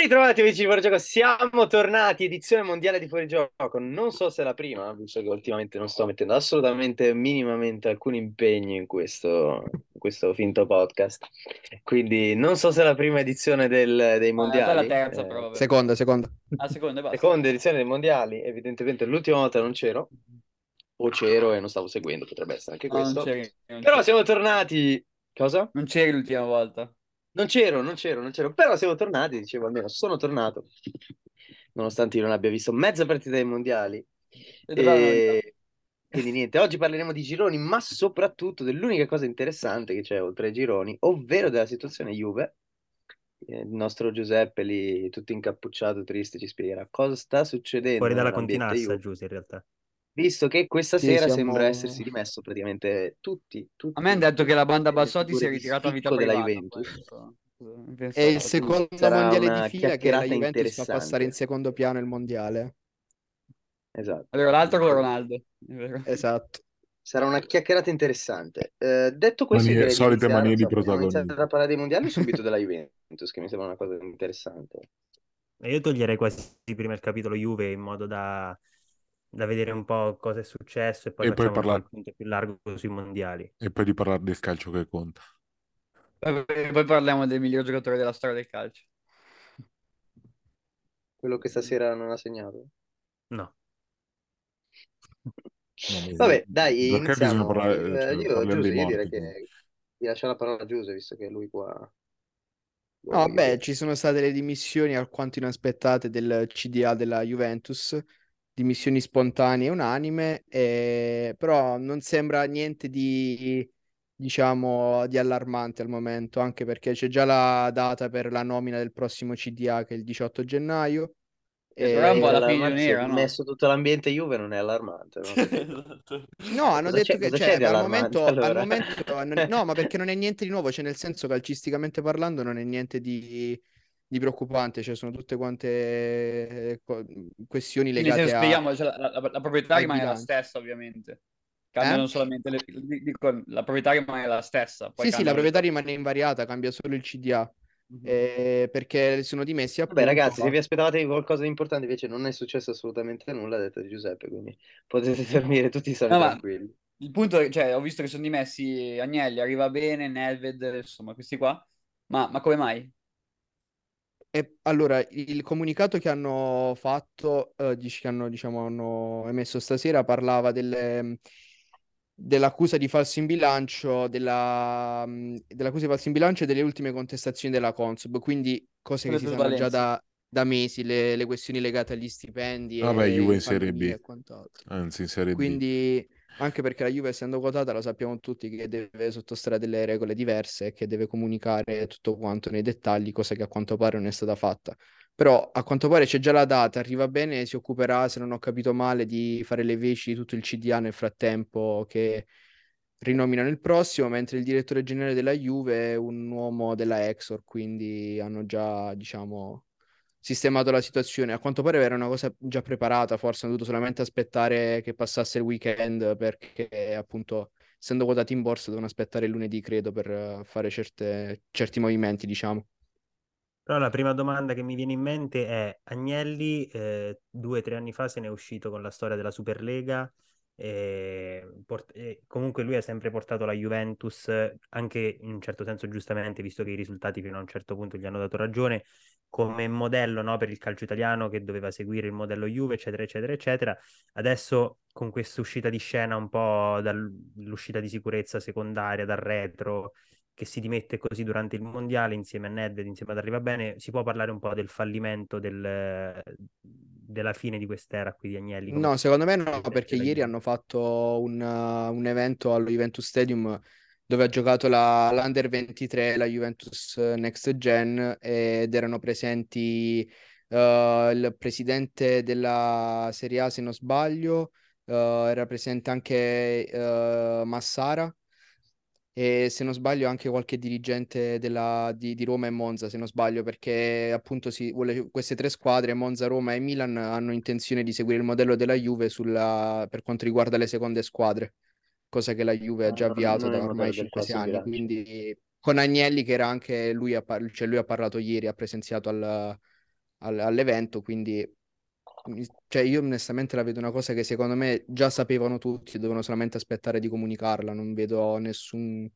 Ben ritrovati amici di Fuorigioco, siamo tornati, edizione mondiale di Fuorigioco. Non so se è la prima, visto che ultimamente non sto mettendo assolutamente, minimamente alcun impegno in questo finto podcast. Quindi non so se è la prima edizione dei mondiali. La terza prova. Seconda. Ah, seconda, basta. Seconda edizione dei mondiali, evidentemente l'ultima volta non c'ero, o c'ero e non stavo seguendo, potrebbe essere anche questo. Non c'eri. Però siamo tornati. Cosa? Non c'eri l'ultima volta. Non c'ero, però siamo tornati, dicevo, almeno sono tornato, nonostante io non abbia visto mezza partita dei mondiali. Quindi niente, oggi parleremo di gironi, ma soprattutto dell'unica cosa interessante che c'è oltre ai gironi, ovvero della situazione Juve. Il nostro Giuseppe lì, tutto incappucciato, triste, ci spiegherà cosa sta succedendo. Fuori dalla continassa, Giuse, in realtà. Visto che questa sera sembra essersi rimesso praticamente tutti. A me hanno detto che la banda Bassotti si è ritirata a vita privata. È il secondo mondiale di fila che la Juventus fa passare in secondo piano il mondiale. Esatto. Allora l'altro con Ronaldo. Esatto. Sarà una chiacchierata interessante. Detto questo, le solite manie di protagonista. Iniziare a parlare dei mondiali subito della Juventus, che mi sembra una cosa interessante. Io toglierei quasi prima il capitolo Juve in modo da vedere un po' cosa è successo e poi parlare un punto più largo sui mondiali e poi di parlare del calcio che conta, poi parliamo del miglior giocatore della storia del calcio, quello che stasera non ha segnato. No vabbè, dai, iniziamo. Io direi che vi lascio la parola a Giuse, visto che lui qua... No, beh, ci sono state le dimissioni alquanto inaspettate del CDA della Juventus, dimissioni spontanee e unanime, però non sembra niente di allarmante al momento, anche perché c'è già la data per la nomina del prossimo CDA, che è il 18 gennaio. Però un po' la piglionera, no? Messo tutto l'ambiente Juve non è allarmante, no? No, hanno detto che c'è al momento, no, ma perché non è niente di nuovo, cioè nel senso calcisticamente parlando non è niente di preoccupante, cioè sono tutte quante questioni legate a... Spieghiamo, cioè, la proprietà rimane la stessa, ovviamente. Cambiano solamente la proprietà rimane la stessa. Poi sì, la proprietà rimane invariata, cambia solo il CDA. Mm-hmm. Perché sono dimessi appunto. Beh, ragazzi, se vi aspettavate qualcosa di importante, invece non è successo assolutamente nulla, ha detto Giuseppe, quindi potete dormire tutti tranquilli. Il punto è, cioè, ho visto che sono dimessi Agnelli, Arrivabene, Nedved, insomma, questi qua. Ma come mai? Allora, il comunicato che hanno fatto, hanno emesso stasera, parlava dell'accusa di falso in bilancio, dell'accusa di falso in bilancio e delle ultime contestazioni della Consub, quindi cose che si sanno già da mesi, le questioni legate agli stipendi. Vabbè, Juve in Serie B, anzi in Serie B. Quindi... Anche perché la Juve, essendo quotata, lo sappiamo tutti che deve sottostare delle regole diverse e che deve comunicare tutto quanto nei dettagli, cosa che a quanto pare non è stata fatta. Però a quanto pare c'è già la data, Arrivabene si occuperà, se non ho capito male, di fare le veci di tutto il CDA nel frattempo che rinominano il prossimo, mentre il direttore generale della Juve è un uomo della Exor, quindi hanno già, sistemato la situazione. A quanto pare era una cosa già preparata, forse hanno dovuto solamente aspettare che passasse il weekend, perché appunto essendo quotati in borsa devono aspettare lunedì, credo, per fare certi movimenti, diciamo. Però la prima domanda che mi viene in mente è: Agnelli 2-3 anni fa se ne è uscito con la storia della Superlega, e comunque lui ha sempre portato la Juventus, anche in un certo senso giustamente, visto che i risultati fino a un certo punto gli hanno dato ragione, come modello, no, per il calcio italiano, che doveva seguire il modello Juve, eccetera eccetera eccetera. Adesso con questa uscita di scena un po' dall'uscita di sicurezza secondaria dal retro, che si dimette così durante il mondiale insieme a Nedved, insieme ad Arrivabene, si può parlare un po' del fallimento della fine di quest'era qui di Agnelli? No, secondo me no, perché ieri hanno fatto un evento allo Juventus Stadium dove ha giocato l'Under 23, la Juventus Next Gen, ed erano presenti il presidente della Serie A, se non sbaglio, era presente anche Massara, e se non sbaglio anche qualche dirigente di Roma e Monza, se non sbaglio, perché appunto queste tre squadre, Monza, Roma e Milan, hanno intenzione di seguire il modello della Juve per quanto riguarda le seconde squadre, cosa che la Juve ha già avviato da ormai 5-6 anni, quindi con Agnelli, che era anche lui, lui ha parlato ieri, ha presenziato al all'evento, quindi cioè io onestamente la vedo una cosa che secondo me già sapevano tutti, dovevano solamente aspettare di comunicarla, non vedo nessun...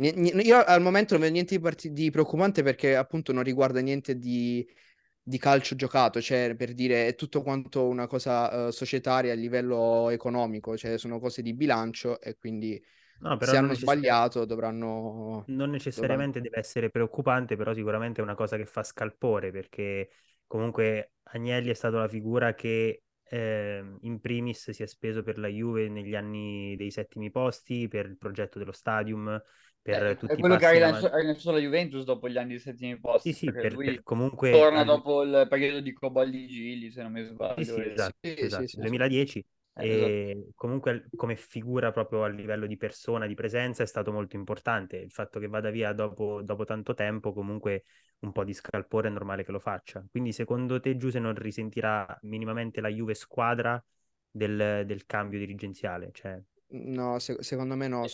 Io al momento non vedo niente di preoccupante, perché appunto non riguarda niente di calcio giocato, cioè per dire è tutto quanto una cosa societaria a livello economico, cioè sono cose di bilancio e quindi... No, però se hanno sbagliato dovranno... Non necessariamente deve essere preoccupante, però sicuramente è una cosa che fa scalpore, perché comunque Agnelli è stata la figura che in primis si è speso per la Juve negli anni dei settimi posti, per il progetto dello stadium, per tutti quello i passi che ha rilanciato la Juventus dopo gli anni dei settimi posti. Sì, perché lui comunque torna dopo il periodo di Coballi Gili, se non mi sbaglio. Sì, esatto. 2010. E comunque come figura proprio a livello di persona, di presenza, è stato molto importante. Il fatto che vada via dopo tanto tempo, comunque un po' di scalpore è normale che lo faccia. Quindi secondo te Giuse non risentirà minimamente la Juve squadra del cambio dirigenziale? Cioè... No, secondo me no.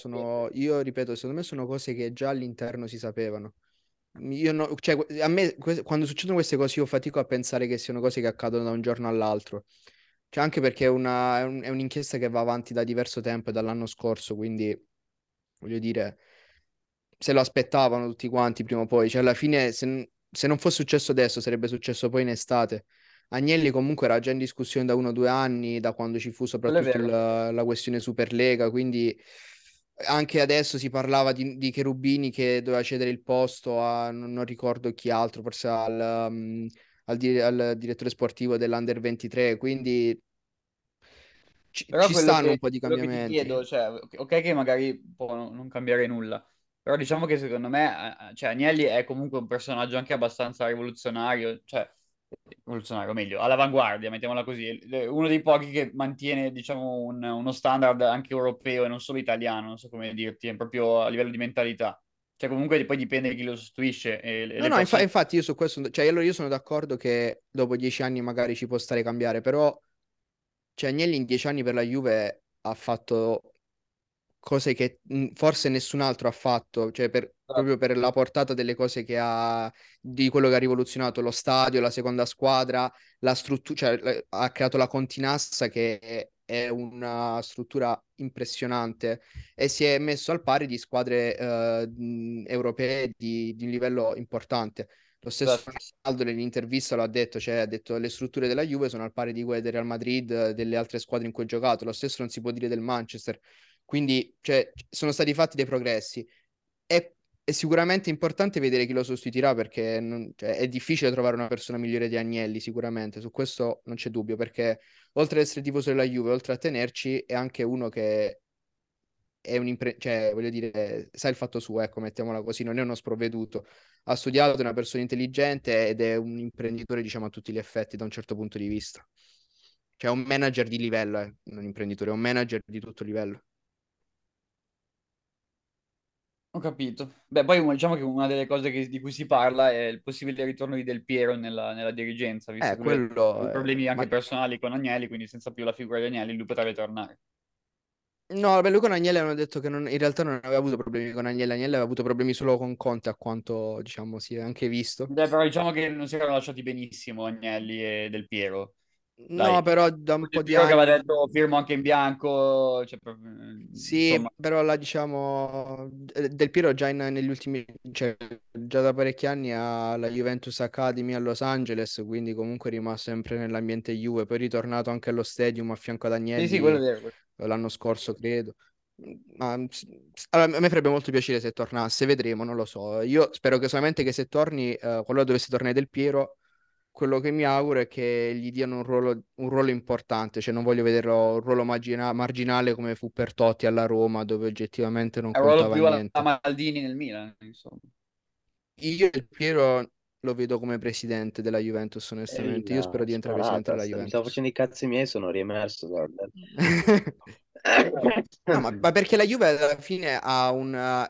Io ripeto, secondo me sono cose che già all'interno si sapevano. A me quando succedono queste cose io fatico a pensare che siano cose che accadono da un giorno all'altro. Cioè anche perché è un'inchiesta che va avanti da diverso tempo, dall'anno scorso, quindi voglio dire, se lo aspettavano tutti quanti prima o poi, cioè alla fine se non fosse successo adesso sarebbe successo poi in estate. Agnelli comunque era già in discussione da 1 o 2 anni, da quando ci fu soprattutto la questione Superlega, quindi anche adesso si parlava di Cherubini che doveva cedere il posto a non ricordo chi altro, forse al direttore sportivo dell'Under 23, quindi ci stanno un po' di cambiamenti. Ti chiedo, cioè, ok che magari può non cambiare nulla, però diciamo che secondo me, cioè, Agnelli è comunque un personaggio anche abbastanza rivoluzionario, cioè rivoluzionario, meglio, all'avanguardia, mettiamola così, uno dei pochi che mantiene, diciamo, uno standard anche europeo e non solo italiano, non so come dirti, è proprio a livello di mentalità. Cioè comunque poi dipende da chi lo sostituisce. Infatti io su questo, cioè allora io sono d'accordo che dopo 10 anni magari ci può stare cambiare, però cioè Agnelli in 10 anni per la Juve ha fatto cose che forse nessun altro ha fatto, cioè proprio per la portata delle cose che ha, di quello che ha rivoluzionato lo stadio, la seconda squadra, la struttura, cioè ha creato la Continassa che è una struttura impressionante e si è messo al pari di squadre europee di un livello importante. Lo stesso Ronaldo nell'intervista lo ha detto, cioè ha detto le strutture della Juve sono al pari di quelle del Real Madrid, delle altre squadre in cui ha giocato. Lo stesso non si può dire del Manchester, quindi cioè, sono stati fatti dei progressi. È sicuramente importante vedere chi lo sostituirà, perché cioè, è difficile trovare una persona migliore di Agnelli, sicuramente su questo non c'è dubbio, perché oltre ad essere tifoso della Juve, oltre a tenerci, è anche uno che è cioè voglio dire, sa il fatto suo, ecco, mettiamola così, non è uno sprovveduto, ha studiato, è una persona intelligente ed è un imprenditore, diciamo, a tutti gli effetti da un certo punto di vista, cioè è un manager di livello, non imprenditore, è un manager di tutto livello. Ho capito. Beh, poi diciamo che una delle cose di cui si parla è il possibile ritorno di Del Piero nella dirigenza, visto che quello problemi anche personali con Agnelli, quindi senza più la figura di Agnelli lui potrà ritornare. No, beh, lui con Agnelli hanno detto che in realtà non aveva avuto problemi con Agnelli, Agnelli aveva avuto problemi solo con Conte, a quanto diciamo si è anche visto. Beh, però diciamo che non si erano lasciati benissimo Agnelli e Del Piero. Dai. No, però da un po' di anni che aveva detto firmo anche in bianco, cioè, sì, insomma. Però la diciamo Del Piero già negli ultimi, cioè, già da parecchi anni alla Juventus Academy a Los Angeles, quindi comunque è rimasto sempre nell'ambiente Juve, poi è ritornato anche allo Stadium a fianco ad Agnelli, sì, quello è vero, l'anno scorso credo. Allora, a me farebbe molto piacere se tornasse, vedremo, non lo so, io spero che solamente che se torni, qualora dovesse tornare Del Piero, quello che mi auguro è che gli diano un ruolo importante, cioè non voglio vederlo un ruolo marginale come fu per Totti alla Roma, dove oggettivamente non contava niente. Alla Maldini nel Milan, insomma. Io il Piero lo vedo come presidente della Juventus, onestamente. Io spero di entrare presidente della Juventus. Mi stavo facendo i cazzi miei, sono riemerso. No, ma perché la Juve alla fine ha una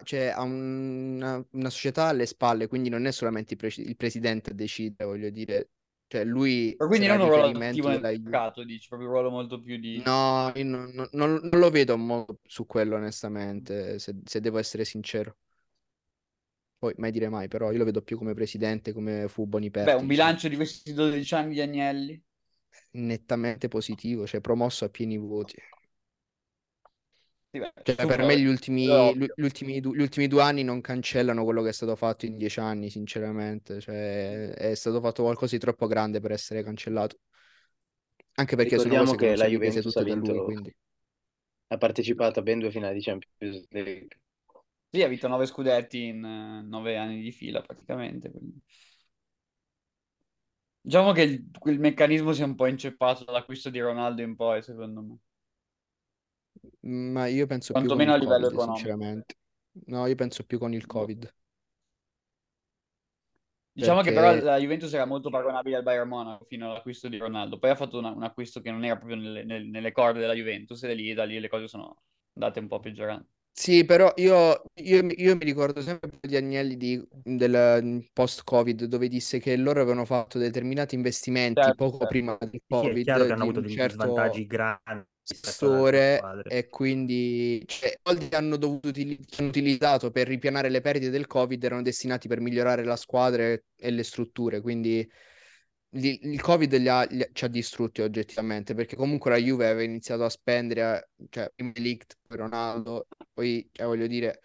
società alle spalle, quindi non è solamente il presidente a decidere, voglio dire. Cioè lui, quindi non un ruolo attivo nel mercato, dici, proprio un ruolo molto più di... No, io non lo vedo su quello, onestamente, se devo essere sincero. Poi mai dire mai, però io lo vedo più come presidente, come fu Boniperti. Beh, un bilancio di questi 12 anni di Agnelli nettamente positivo, cioè promosso a pieni voti. Sì, beh, cioè, per me gli ultimi 2 anni non cancellano quello che è stato fatto in 10 anni, sinceramente. Cioè, è stato fatto qualcosa di troppo grande per essere cancellato. Anche perché ricordiamo sono cose che la Juventus ha vinto da lui, quindi ha partecipato a ben 2 finali di Champions League. Sì, ha vinto 9 scudetti in 9 anni di fila praticamente. Quindi diciamo che il meccanismo si è un po' inceppato dall'acquisto di Ronaldo in poi, secondo me. Ma io penso quanto più meno a livello COVID, economico. Sinceramente. No, io penso più con il Covid. Diciamo perché... che però la Juventus era molto paragonabile al Bayern Monaco fino all'acquisto di Ronaldo. Poi ha fatto un acquisto che non era proprio nelle corde della Juventus e da lì le cose sono andate un po' peggiorando. Sì, però io mi ricordo sempre di Agnelli del post-Covid, dove disse che loro avevano fatto determinati investimenti poco prima del Covid. Sì, è chiaro che hanno avuto dei svantaggi grandi. E quindi i soldi che hanno dovuto utilizzato per ripianare le perdite del Covid erano destinati per migliorare la squadra e le strutture, quindi il Covid ci ha distrutti oggettivamente, perché comunque la Juve aveva iniziato a spendere, cioè prima l'Ict per Ronaldo, poi voglio dire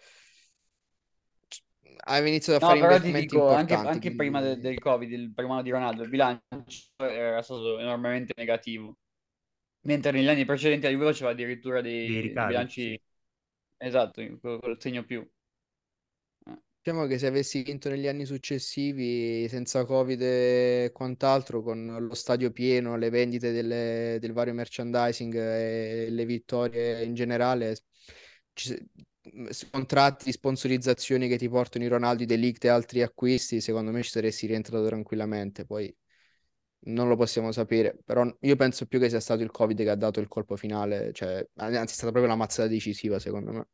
aveva iniziato a fare investimenti importanti. Anche prima del Covid, il primo anno di Ronaldo, il bilancio era stato enormemente negativo, mentre negli anni precedenti la Juve faceva addirittura dei bilanci, esatto, col segno più. Diciamo che se avessi vinto negli anni successivi senza Covid e quant'altro, con lo stadio pieno, le vendite del vario merchandising e le vittorie in generale, contratti, sponsorizzazioni che ti portano i Ronaldo, De Ligt e altri acquisti, secondo me ci saresti rientrato tranquillamente. Poi non lo possiamo sapere, però io penso più che sia stato il Covid che ha dato il colpo finale, cioè anzi è stata proprio la mazzata decisiva, secondo me.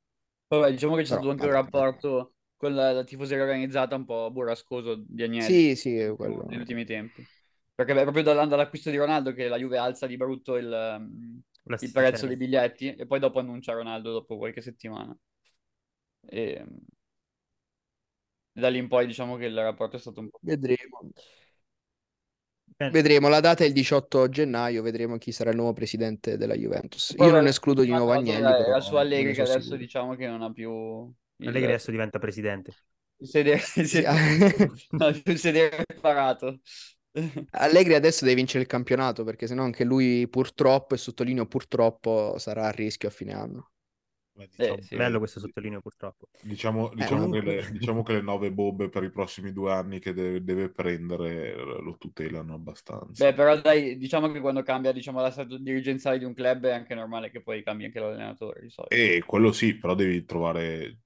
Vabbè, diciamo che c'è stato anche un rapporto con la tifoseria organizzata un po' burrascoso di Agnelli. Sì, quello negli ultimi tempi, perché è proprio dall'acquisto di Ronaldo che la Juve alza di brutto il prezzo dei biglietti e poi dopo annuncia Ronaldo dopo qualche settimana, e da lì in poi diciamo che il rapporto è stato un po'... Vedremo, la data è il 18 gennaio, vedremo chi sarà il nuovo presidente della Juventus. Io non escludo di nuovo Agnelli. La sua Allegri che adesso sicuro. Diciamo che non ha più... Allegri adesso diventa presidente. Il sedere preparato. Allegri adesso deve vincere il campionato, perché sennò anche lui purtroppo, e sottolineo purtroppo, sarà a rischio a fine anno. Diciamo, sì. Bello questo sottolineo purtroppo. Diciamo che le 9 bobbe per i prossimi 2 anni che deve prendere lo tutelano abbastanza. Beh, però dai, diciamo che quando cambia la statua dirigenziale di un club è anche normale che poi cambi anche l'allenatore di solito. Quello sì, però devi trovare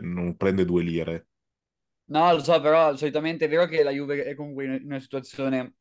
non prende 2 lire. No, lo so, però solitamente è vero che la Juve è comunque in una situazione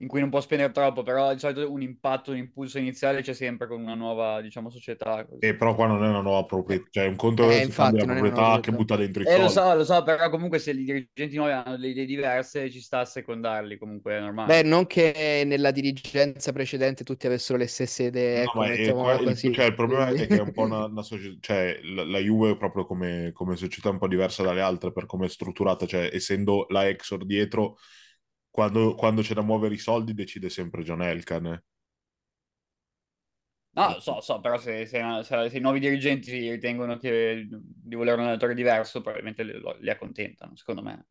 in cui non può spendere troppo, però di solito un impatto, un impulso iniziale c'è sempre con una nuova, società. Così. Però qua non è una nuova proprietà, cioè un conto che infatti, non è una proprietà che butta dentro i soldi. Lo so, però comunque se i dirigenti nuovi hanno delle idee diverse ci sta a secondarli, comunque è normale. Beh, non che nella dirigenza precedente tutti avessero le stesse idee. No, il problema è che è un po' una società, cioè la Juve è proprio come società un po' diversa dalle altre per come è strutturata, cioè essendo la Exor dietro, quando c'è da muovere i soldi decide sempre John Elkan. No, lo so, però se i nuovi dirigenti ritengono di volere un allenatore diverso, probabilmente li accontentano, secondo me.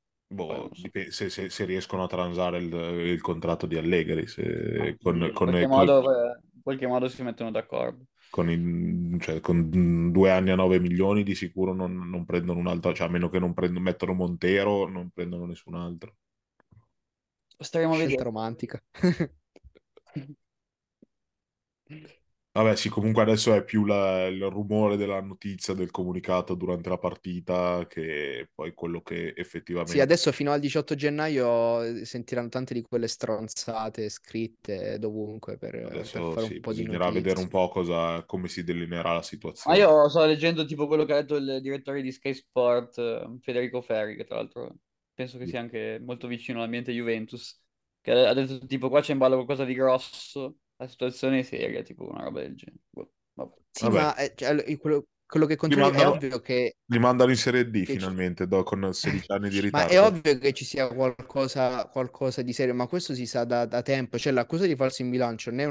Se riescono a transare il contratto di Allegri, in qualche modo si mettono d'accordo. Con 2 anni a 9 milioni di sicuro non prendono un altro, cioè a meno che mettono Montero, non prendono nessun altro. Staremo a vedere. Romantica. Vabbè, sì, comunque adesso è più il rumore della notizia, del comunicato durante la partita, che poi quello che effettivamente... Sì, adesso fino al 18 gennaio sentiranno tante di quelle stronzate scritte dovunque per fare un po' di notizie. Bisognerà vedere un po' come si delineerà la situazione. Ma io sto leggendo tipo quello che ha detto il direttore di Sky Sport, Federico Ferri, che tra l'altro... penso che sia anche molto vicino all'ambiente Juventus, che ha detto tipo qua c'è in ballo qualcosa di grosso, la situazione è seria, tipo una roba del genere. Boh, vabbè. Sì, vabbè. Ma cioè, quello che continua è ovvio che li mandano in Serie D finalmente con 16 anni di ritardo. Ma è ovvio che ci sia qualcosa di serio, ma questo si sa da tempo. Cioè, l'accusa di falso in bilancio non è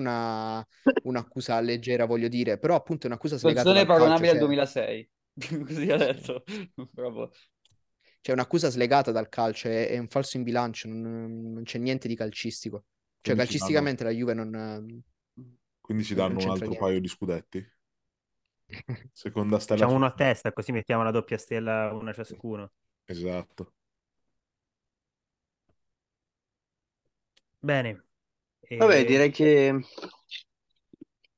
un'accusa leggera, voglio dire, però appunto è un'accusa slegata dal calcio. Non è paragonabile al 2006, così ha detto. Proprio. Cioè, un'accusa slegata dal calcio, è un falso in bilancio, non c'è niente di calcistico. Cioè, quindi calcisticamente la Juve non... Quindi ci danno un altro paio di scudetti? Seconda stella, facciamo uno a testa, così mettiamo la doppia stella, una ciascuno. Esatto. Bene. Vabbè, direi che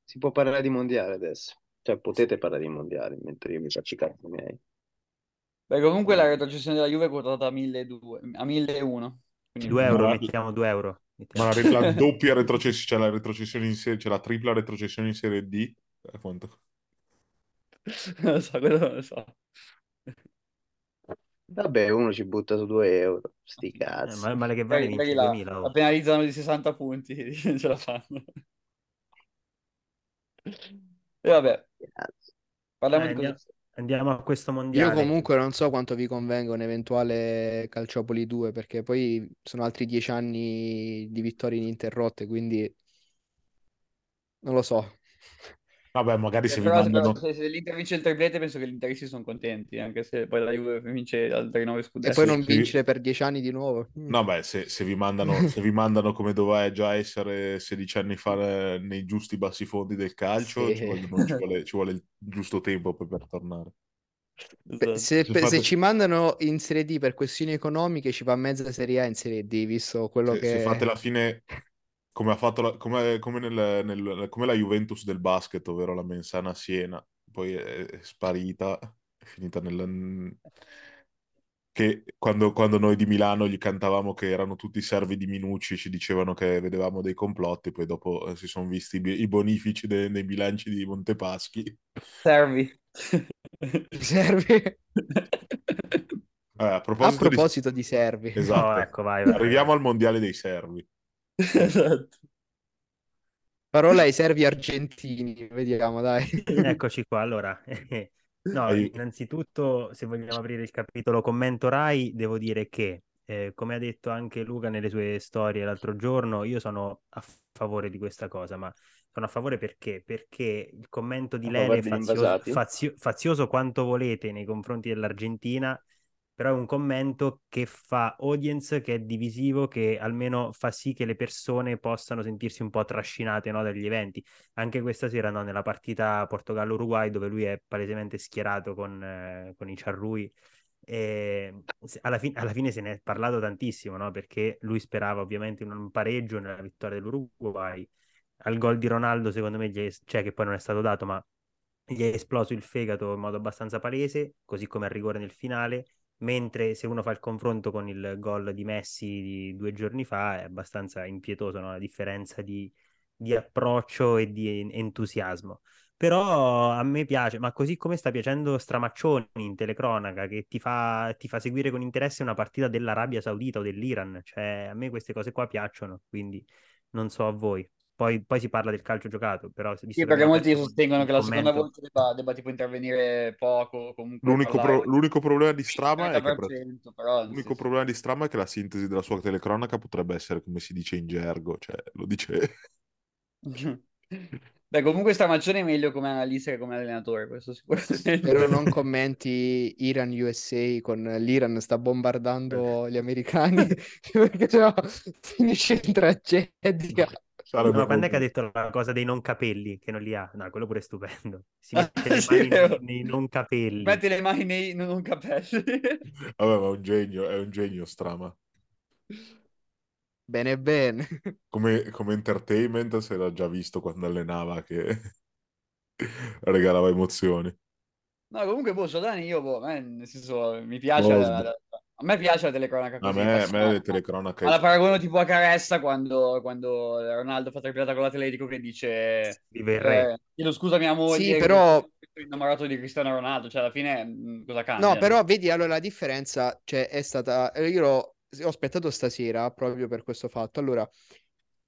si può parlare di mondiale adesso. Cioè, potete parlare di mondiale mentre io mi faccio i cazzi miei. Beh, comunque la retrocessione della Juve è quotata a 1.200, a 1.001. Quindi... €2, mettiamo €2. Ma la doppia retrocessione, cioè la retrocessione in serie, cioè la tripla retrocessione in Serie D, a quanto? Non lo so, quello non lo so. Vabbè, uno ci butta su €2, sti cazzi. Male che vale, la penalizzano di 60 punti, ce la fanno. E vabbè, parliamo di cose. Andiamo a questo mondiale. Io comunque non so quanto vi convenga un eventuale Calciopoli 2, perché poi sono altri 10 anni di vittorie ininterrotte, quindi non lo so. Vabbè, magari se però, vi mandano... se l'Inter vince il triplete, penso che gli interisti sono contenti, anche se poi la Juve vince altri 9 scudetti. E poi non vincere per 10 anni di nuovo. No, beh, se vi mandano, se vi mandano come doveva già essere 16 anni fa nei giusti bassifondi del calcio, sì. ci vuole il giusto tempo per tornare. Se ci mandano in Serie D per questioni economiche, ci va mezza Serie A in Serie D, visto quello che... Se fate la fine... Come ha fatto come la Juventus del basket, ovvero la Mensana Siena, poi è sparita, è finita nel... Che quando noi di Milano gli cantavamo che erano tutti servi di Minucci, ci dicevano che vedevamo dei complotti, poi dopo si sono visti i bonifici nei bilanci di Montepaschi. Servi. Servi. A proposito di servi. Esatto. Oh, ecco, vai. Arriviamo al mondiale dei servi. Esatto. Parola ai servi argentini, vediamo, dai. Eccoci qua, allora. No, innanzitutto, se vogliamo aprire il capitolo commento Rai, devo dire che come ha detto anche Luca nelle sue storie l'altro giorno, io sono a favore di questa cosa, ma sono a favore perché il commento di Lele è fazioso quanto volete nei confronti dell'Argentina, però è un commento che fa audience, che è divisivo, che almeno fa sì che le persone possano sentirsi un po' trascinate, no, dagli eventi. Anche questa sera, no, nella partita Portogallo-Uruguay, dove lui è palesemente schierato con i Charrui, alla fine se ne è parlato tantissimo, no? Perché lui sperava ovviamente un pareggio nella vittoria dell'Uruguay. Al gol di Ronaldo, secondo me, cioè, che poi non è stato dato, ma gli è esploso il fegato in modo abbastanza palese, così come al rigore nel finale. Mentre se uno fa il confronto con il gol di Messi di 2 giorni fa, è abbastanza impietoso, no? La differenza di approccio e di entusiasmo. Però a me piace, ma così come sta piacendo Stramaccioni in telecronaca, che ti fa seguire con interesse una partita dell'Arabia Saudita o dell'Iran. Cioè, a me queste cose qua piacciono, quindi non so a voi. Poi si parla del calcio giocato, però... Sì, perché molti sostengono che la seconda volta debba tipo intervenire poco, comunque... L'unico problema di Strama è che la sintesi della sua telecronaca potrebbe essere, come si dice in gergo, cioè, lo dice... Beh, comunque Stramaccioni è meglio come analista che come allenatore, questo sicuramente. Però non commenti Iran-USA con l'Iran sta bombardando gli americani, perché sennò finisce in tragedia. No, quando è che ha detto la cosa dei non capelli, che non li ha? No, quello pure è stupendo. Si mette le mani nei non capelli. Mette le mani nei non capelli. Vabbè, ma è un genio Strama. Bene, bene. Come entertainment si era già visto quando allenava che regalava emozioni. No, comunque, Adani, nel senso, mi piace... A me piace la telecronaca così. A me la telecronaca. Ma la paragono tipo a Caressa quando Ronaldo fa triplata con l'Atletico, che dice chiedo scusa mia moglie. Sì, però sono innamorato di Cristiano Ronaldo, cioè alla fine cosa cambia? No, però vedi, allora la differenza, cioè, è stata, io ho aspettato stasera proprio per questo fatto. Allora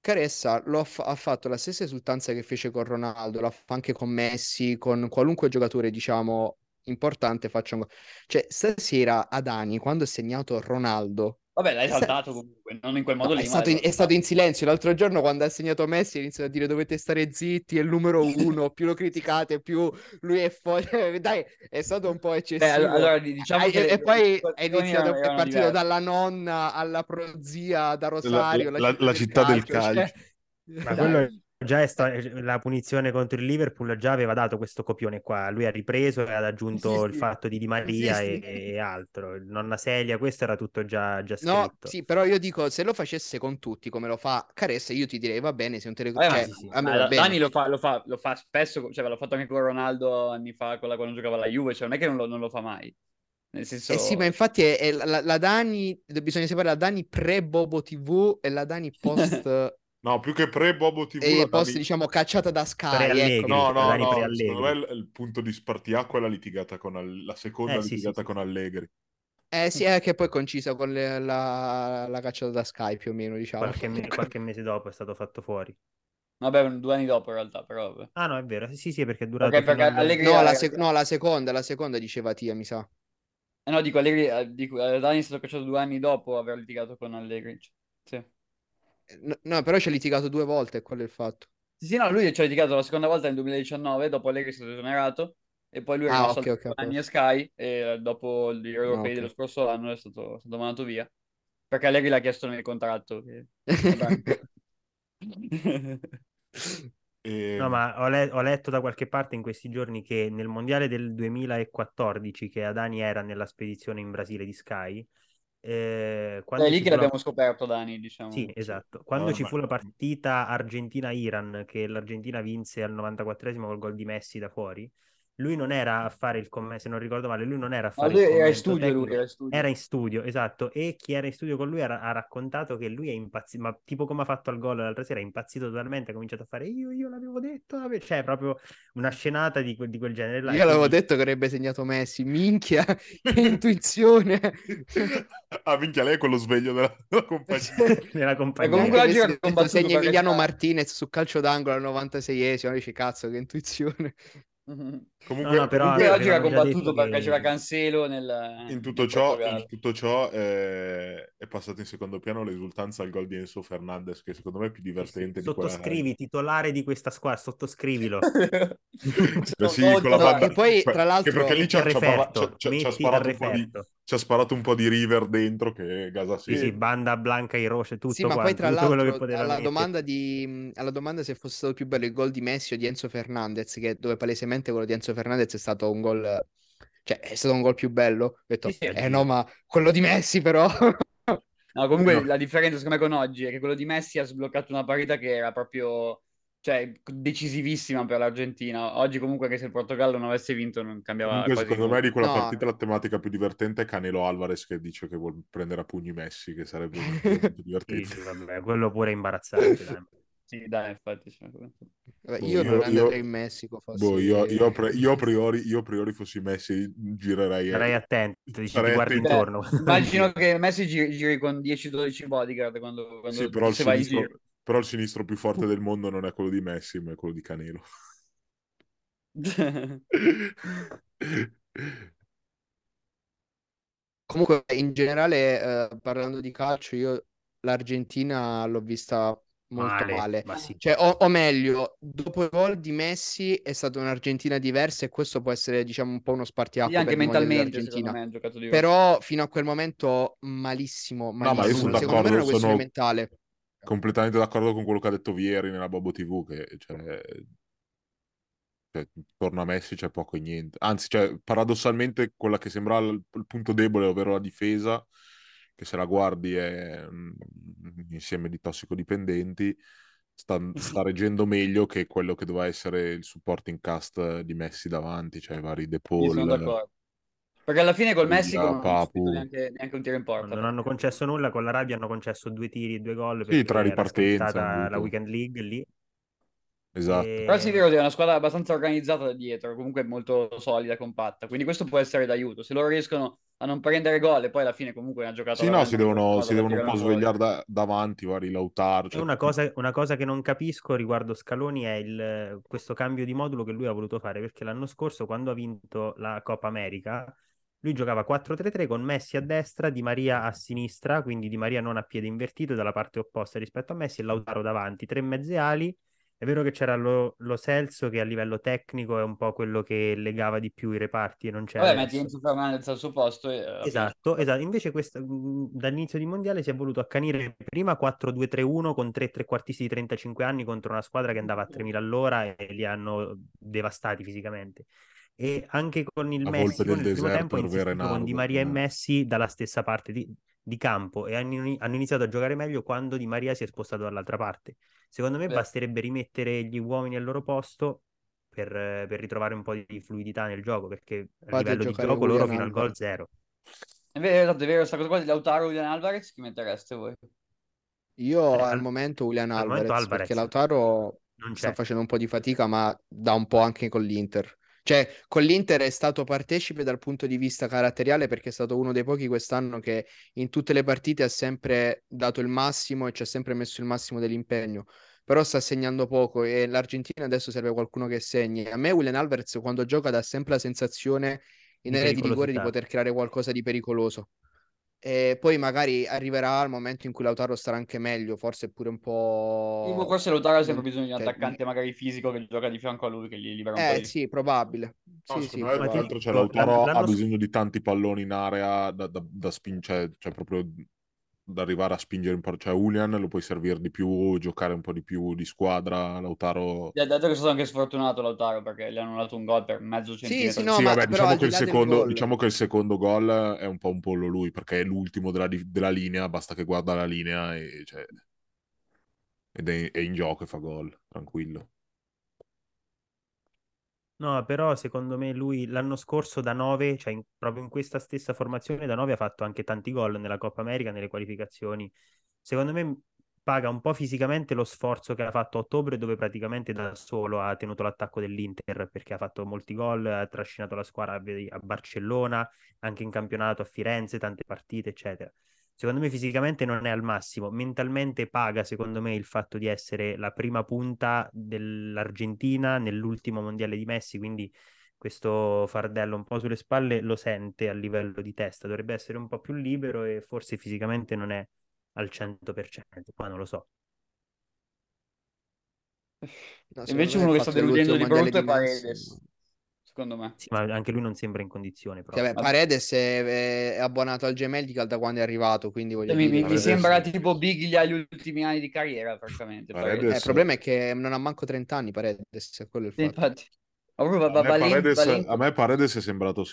Caressa ha fatto la stessa esultanza che fece con Ronaldo, l'ha fatto anche con Messi, con qualunque giocatore, diciamo, importante faccia un gol. Cioè, stasera Adani, quando ha segnato Ronaldo... Vabbè, l'hai saltato comunque, non in quel modo, no, lì. È stato in silenzio. L'altro giorno, quando ha segnato Messi, ha iniziato a dire dovete stare zitti, è il numero uno, più lo criticate, più lui è fuori. Dai, è stato un po' eccessivo. Beh, allora, diciamo e poi è iniziato, è partito diverse. Dalla nonna alla prozia, da Rosario. La città del calcio. Cioè... Ma quello già la punizione contro il Liverpool già aveva dato questo copione qua. Lui ha ripreso e ha aggiunto il fatto di Di Maria e altro. Nonna Celia, questo era tutto già scritto. No, sì, però io dico, se lo facesse con tutti come lo fa Caressa, io ti direi va bene, se non te ne Dani lo fa spesso, cioè l'ho fatto anche con Ronaldo anni fa, quella quando giocava alla Juve, cioè non è che non lo fa mai. Nel senso... sì, ma infatti è la Dani, bisogna separare la Dani pre Bobo TV e la Dani post No, più che pre-Bobo TV... E post, diciamo, cacciata da Sky, ecco. No, secondo me il punto di spartiacqua è la litigata con... la seconda litigata con Allegri. Sì, è che poi concisa con la cacciata da Sky, più o meno, diciamo. Qualche mese dopo è stato fatto fuori. Vabbè, 2 anni dopo in realtà, però... Ah, no, è vero, sì, perché è durato... Okay, perché Allegri... la seconda diceva Tia, mi sa. No, dico, Allegri... Dani è stato cacciato 2 anni dopo aver litigato con Allegri, sì. No, però ci ha litigato 2 volte, quello è il fatto. Sì, no, lui ci ha litigato la seconda volta nel 2019, dopo Allegri è stato esonerato, e poi lui era anni a Sky, e dopo gli europei dello scorso anno è stato mandato via, perché Allegri l'ha chiesto nel contratto. No, ma ho letto da qualche parte in questi giorni che nel mondiale del 2014, che Adani era nella spedizione in Brasile di Sky... è lì che l'abbiamo scoperto, Dani, diciamo. Sì, esatto. Quando fu la partita Argentina-Iran, che l'Argentina vinse al 94esimo col gol di Messi da fuori, lui non era a fare il commento, se non ricordo male, lui non era a fare il commento tecnico, lui era in studio. Era in studio, esatto. E chi era in studio con lui ha raccontato che lui è impazzito, ma tipo come ha fatto al gol l'altra sera, è impazzito totalmente, ha cominciato a fare io l'avevo detto, cioè proprio una scenata di quel genere là. Io l'avevo detto che avrebbe segnato Messi, minchia, che intuizione! Ah, minchia, lei è quello sveglio della compagnia. Della compagnia. E comunque oggi segna Emiliano Martinez su calcio d'angolo al 96esimo, dice cazzo, che intuizione! Comunque però oggi ha combattuto perché c'era Cancelo in tutto ciò è passato in secondo piano l'esultanza al gol di Enzo Fernandez, che secondo me è più divertente. Sottoscrivi, titolare di questa squadra, sottoscrivilo. E poi tra l'altro perché lì ci ha sparato un po' di River dentro, che gasa sì, banda blanca e roce, tutto. Sì, ma poi tra l'altro alla domanda se fosse stato più bello il gol di Messi o di Enzo Fernandez, che dove palesemente quello di Enzo Fernandez è stato un gol più bello, ho detto no, ma quello di Messi però no, comunque no. La differenza secondo me con oggi è che quello di Messi ha sbloccato una partita che era proprio, cioè, decisivissima per l'Argentina. Oggi comunque, anche se il Portogallo non avesse vinto, non cambiava quasi. Secondo me di quella partita la tematica più divertente è Canelo Alvarez che dice che vuol prendere a pugni Messi, che sarebbe molto divertente. Sì, vabbè, quello pure è imbarazzante, dai. Sì, dai, infatti. Vabbè, io non andrei in Messico. Io a priori fossi Messi, girerei. Sarei attento, ti guardi intorno. Immagino che Messi giri con 10-12 bodyguard quando sì, però se vai in giro. Però il sinistro più forte del mondo non è quello di Messi, ma è quello di Canelo. Comunque, in generale, parlando di calcio, io l'Argentina l'ho vista... molto male. Ma sì. Cioè, o meglio, dopo il gol di Messi è stata un'Argentina diversa, e questo può essere, diciamo, un po' uno spartiacque anche mentalmente. Però fino a quel momento malissimo. No, ma io sono d'accordo, secondo me è una questione mentale. Completamente d'accordo con quello che ha detto Vieri nella Bobo TV, che cioè, torna a Messi c'è poco e niente. Anzi, cioè, paradossalmente quella che sembra il punto debole, ovvero la difesa, che se la guardi è un insieme di tossicodipendenti, sta reggendo meglio che quello che doveva essere il supporting cast di Messi davanti, cioè i vari De Paul. Sono d'accordo. Perché alla fine col Messico non hanno neanche un tiro in porta. Non hanno concesso nulla, con l'Arabia hanno concesso 2 tiri e 2 gol. Sì, 3 ripartenze. La Weekend League lì. Esatto. Però sì, vero, è una squadra abbastanza organizzata da dietro, comunque molto solida, compatta, quindi questo può essere d'aiuto. Se loro riescono a non prendere gol e poi alla fine comunque una giocata... Sì, no, si devono un po' svegliare davanti, vari Lautaro. Cioè... Una cosa che non capisco riguardo Scaloni è questo cambio di modulo che lui ha voluto fare, perché l'anno scorso, quando ha vinto la Coppa America, lui giocava 4-3-3 con Messi a destra, Di Maria a sinistra, quindi Di Maria non a piede invertito, dalla parte opposta rispetto a Messi, e Lautaro davanti, tre mezze ali. È vero che c'era lo Celso, che a livello tecnico è un po' quello che legava di più i reparti, e non c'era... Vabbè, metti Enzo Fernandez al suo posto. Esatto. Invece dall'inizio di mondiale si è voluto accanire prima 4-2-3-1 con tre trequartisti di 35 anni contro una squadra che andava a 3.000 all'ora e li hanno devastati fisicamente. E anche con il Messi, nel primo tempo, con Di Maria e Messi dalla stessa parte di campo, e hanno iniziato a giocare meglio quando Di Maria si è spostato dall'altra parte. Secondo me basterebbe rimettere gli uomini al loro posto per ritrovare un po' di fluidità nel gioco, perché a livello di gioco loro fino al gol zero. È vero, sta cosa qua di Lautaro, Julian Alvarez, chi mettereste voi? Io al momento Julian Alvarez, perché Lautaro sta facendo un po' di fatica, ma da un po' anche con l'Inter. Cioè, con l'Inter è stato partecipe dal punto di vista caratteriale, perché è stato uno dei pochi quest'anno che in tutte le partite ha sempre dato il massimo e ci ha sempre messo il massimo dell'impegno, però sta segnando poco, e l'Argentina adesso serve qualcuno che segni. A me Julian Alvarez quando gioca dà sempre la sensazione in area di rigore di poter creare qualcosa di pericoloso, e poi magari arriverà il momento in cui Lautaro starà anche meglio, forse pure un po'... Forse Lautaro ha sempre bisogno di un attaccante magari fisico che gioca di fianco a lui, che gli libera un po'. Sì, probabile. No, sì, ma tra l'altro cioè, Lautaro ha bisogno di tanti palloni in area da spingere, cioè proprio da arrivare a spingere un po'. Cioè Julian lo puoi servire di più, giocare un po' di più di squadra. Lautaro... Gli ha detto che è stato anche sfortunato Lautaro, perché gli hanno dato un gol per mezzo centimetro. Diciamo che il secondo gol è un po' un pollo lui, perché è l'ultimo della linea, basta che guarda la linea ed è in gioco e fa gol, tranquillo. No, però secondo me lui l'anno scorso da 9, cioè proprio in questa stessa formazione da 9, ha fatto anche tanti gol nella Coppa America, nelle qualificazioni. Secondo me paga un po' fisicamente lo sforzo che ha fatto a ottobre, dove praticamente da solo ha tenuto l'attacco dell'Inter, perché ha fatto molti gol, ha trascinato la squadra a Barcellona, anche in campionato a Firenze, tante partite, eccetera. Secondo me fisicamente non è al massimo, mentalmente paga secondo me il fatto di essere la prima punta dell'Argentina nell'ultimo mondiale di Messi, quindi questo fardello un po' sulle spalle lo sente a livello di testa, dovrebbe essere un po' più libero e forse fisicamente non è al 100%, ma non lo so. No, invece uno che sta deludendo di brutto è Paredes. Secondo me. Sì, ma anche lui non sembra in condizione. Sì, beh, Paredes è abbonato al Gemelli da quando è arrivato, quindi voglio dire, mi sembra tipo Biglia agli ultimi anni di carriera, francamente. Il problema è che non ha manco 30 anni Paredes, quello è il fatto. A me Paredes è sembrato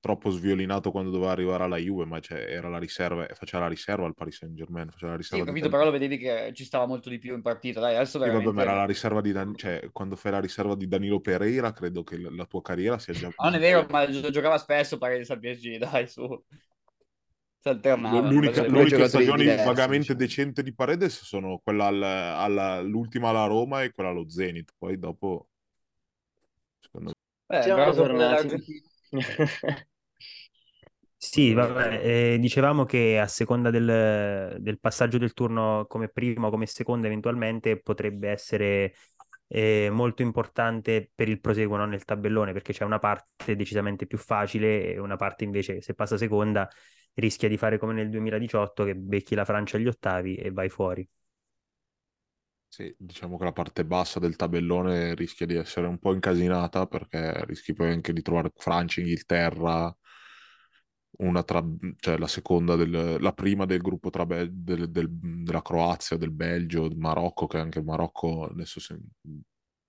troppo sviolinato quando doveva arrivare alla Juve, ma era la riserva, faceva la riserva al Paris Saint-Germain. Ho capito, però lo vedevi che ci stava molto di più in partita. Dai, adesso veramente... vabbè, era la riserva quando fai la riserva di Danilo Pereira, credo che la tua carriera sia già... Non è vero, ma giocava spesso Paredes al PSG, dai, su. L'unica stagione vagamente decente di Paredes sono quella l'ultima alla Roma e quella allo Zenit, poi dopo... Sì, vabbè, dicevamo che a seconda del passaggio del turno, come prima o come seconda eventualmente, potrebbe essere molto importante per il proseguo, no, nel tabellone, perché c'è una parte decisamente più facile e una parte invece, se passa seconda, rischia di fare come nel 2018, che becchi la Francia agli ottavi e vai fuori. Sì, diciamo che la parte bassa del tabellone rischia di essere un po' incasinata, perché rischi poi anche di trovare Francia, Inghilterra, cioè la seconda, la prima del gruppo della Croazia, del Belgio, del Marocco, che anche il Marocco adesso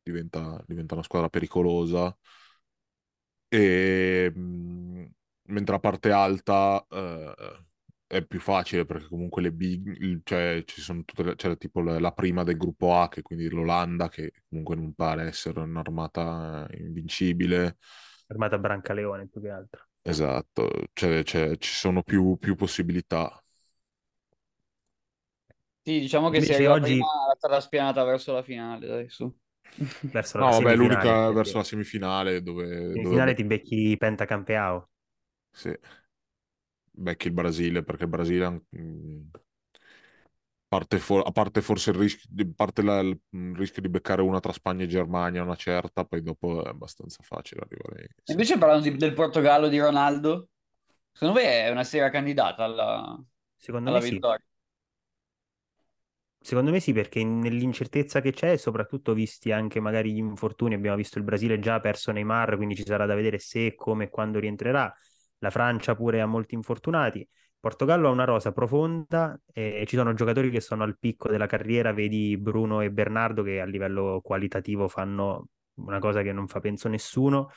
diventa una squadra pericolosa, e mentre la parte alta... è più facile, perché comunque le big, cioè ci sono c'è tipo la prima del gruppo A, che quindi l'Olanda, che comunque non pare essere un'armata invincibile, armata Brancaleone più che altro. Esatto, ci sono più possibilità. Sì, diciamo che se oggi la strada spianata verso la finale, dai, su. verso la semifinale. No, vabbè, l'unica verso la semifinale dove ti becchi i pentacampeao. Sì, becchi il Brasile, perché il Brasile a parte il rischio di beccare una tra Spagna e Germania, una certa, poi dopo è abbastanza facile arrivare lì. Sì. Invece parlando del Portogallo di Ronaldo, secondo me è una seria candidata alla vittoria. Sì. Secondo me sì, perché nell'incertezza che c'è, soprattutto visti anche magari gli infortuni, abbiamo visto il Brasile già ha perso Neymar, quindi ci sarà da vedere se, come e quando rientrerà. La Francia pure ha molti infortunati. Portogallo ha una rosa profonda e ci sono giocatori che sono al picco della carriera, vedi Bruno e Bernardo che a livello qualitativo fanno una cosa che non fa penso nessuno.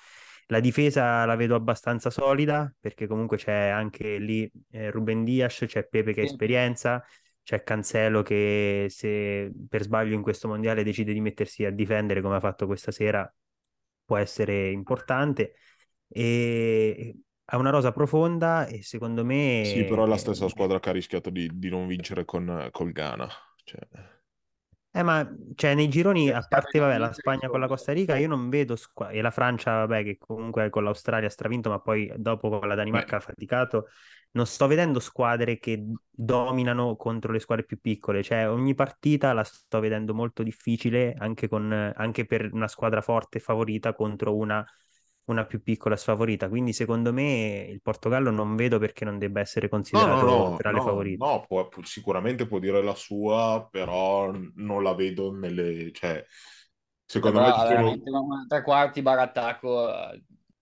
La difesa la vedo abbastanza solida, perché comunque c'è anche lì Ruben Dias, c'è Pepe che ha esperienza, c'è Cancelo che se per sbaglio in questo mondiale decide di mettersi a difendere come ha fatto questa sera può essere importante, e ha una rosa profonda e secondo me... Sì, però è la stessa squadra che ha rischiato di non vincere col Ghana. Cioè... ma nei gironi, a parte la Spagna con la Costa Rica, io non vedo... E la Francia, che comunque con l'Australia ha stravinto, ma poi dopo con la Danimarca ha faticato. Non sto vedendo squadre che dominano contro le squadre più piccole. Cioè, ogni partita la sto vedendo molto difficile, anche per una squadra forte favorita contro una più piccola sfavorita, quindi secondo me il Portogallo non vedo perché non debba essere considerato tra le favorite. No, sicuramente può dire la sua, però non la vedo nelle... Cioè, secondo me... veramente una tre quarti barattacco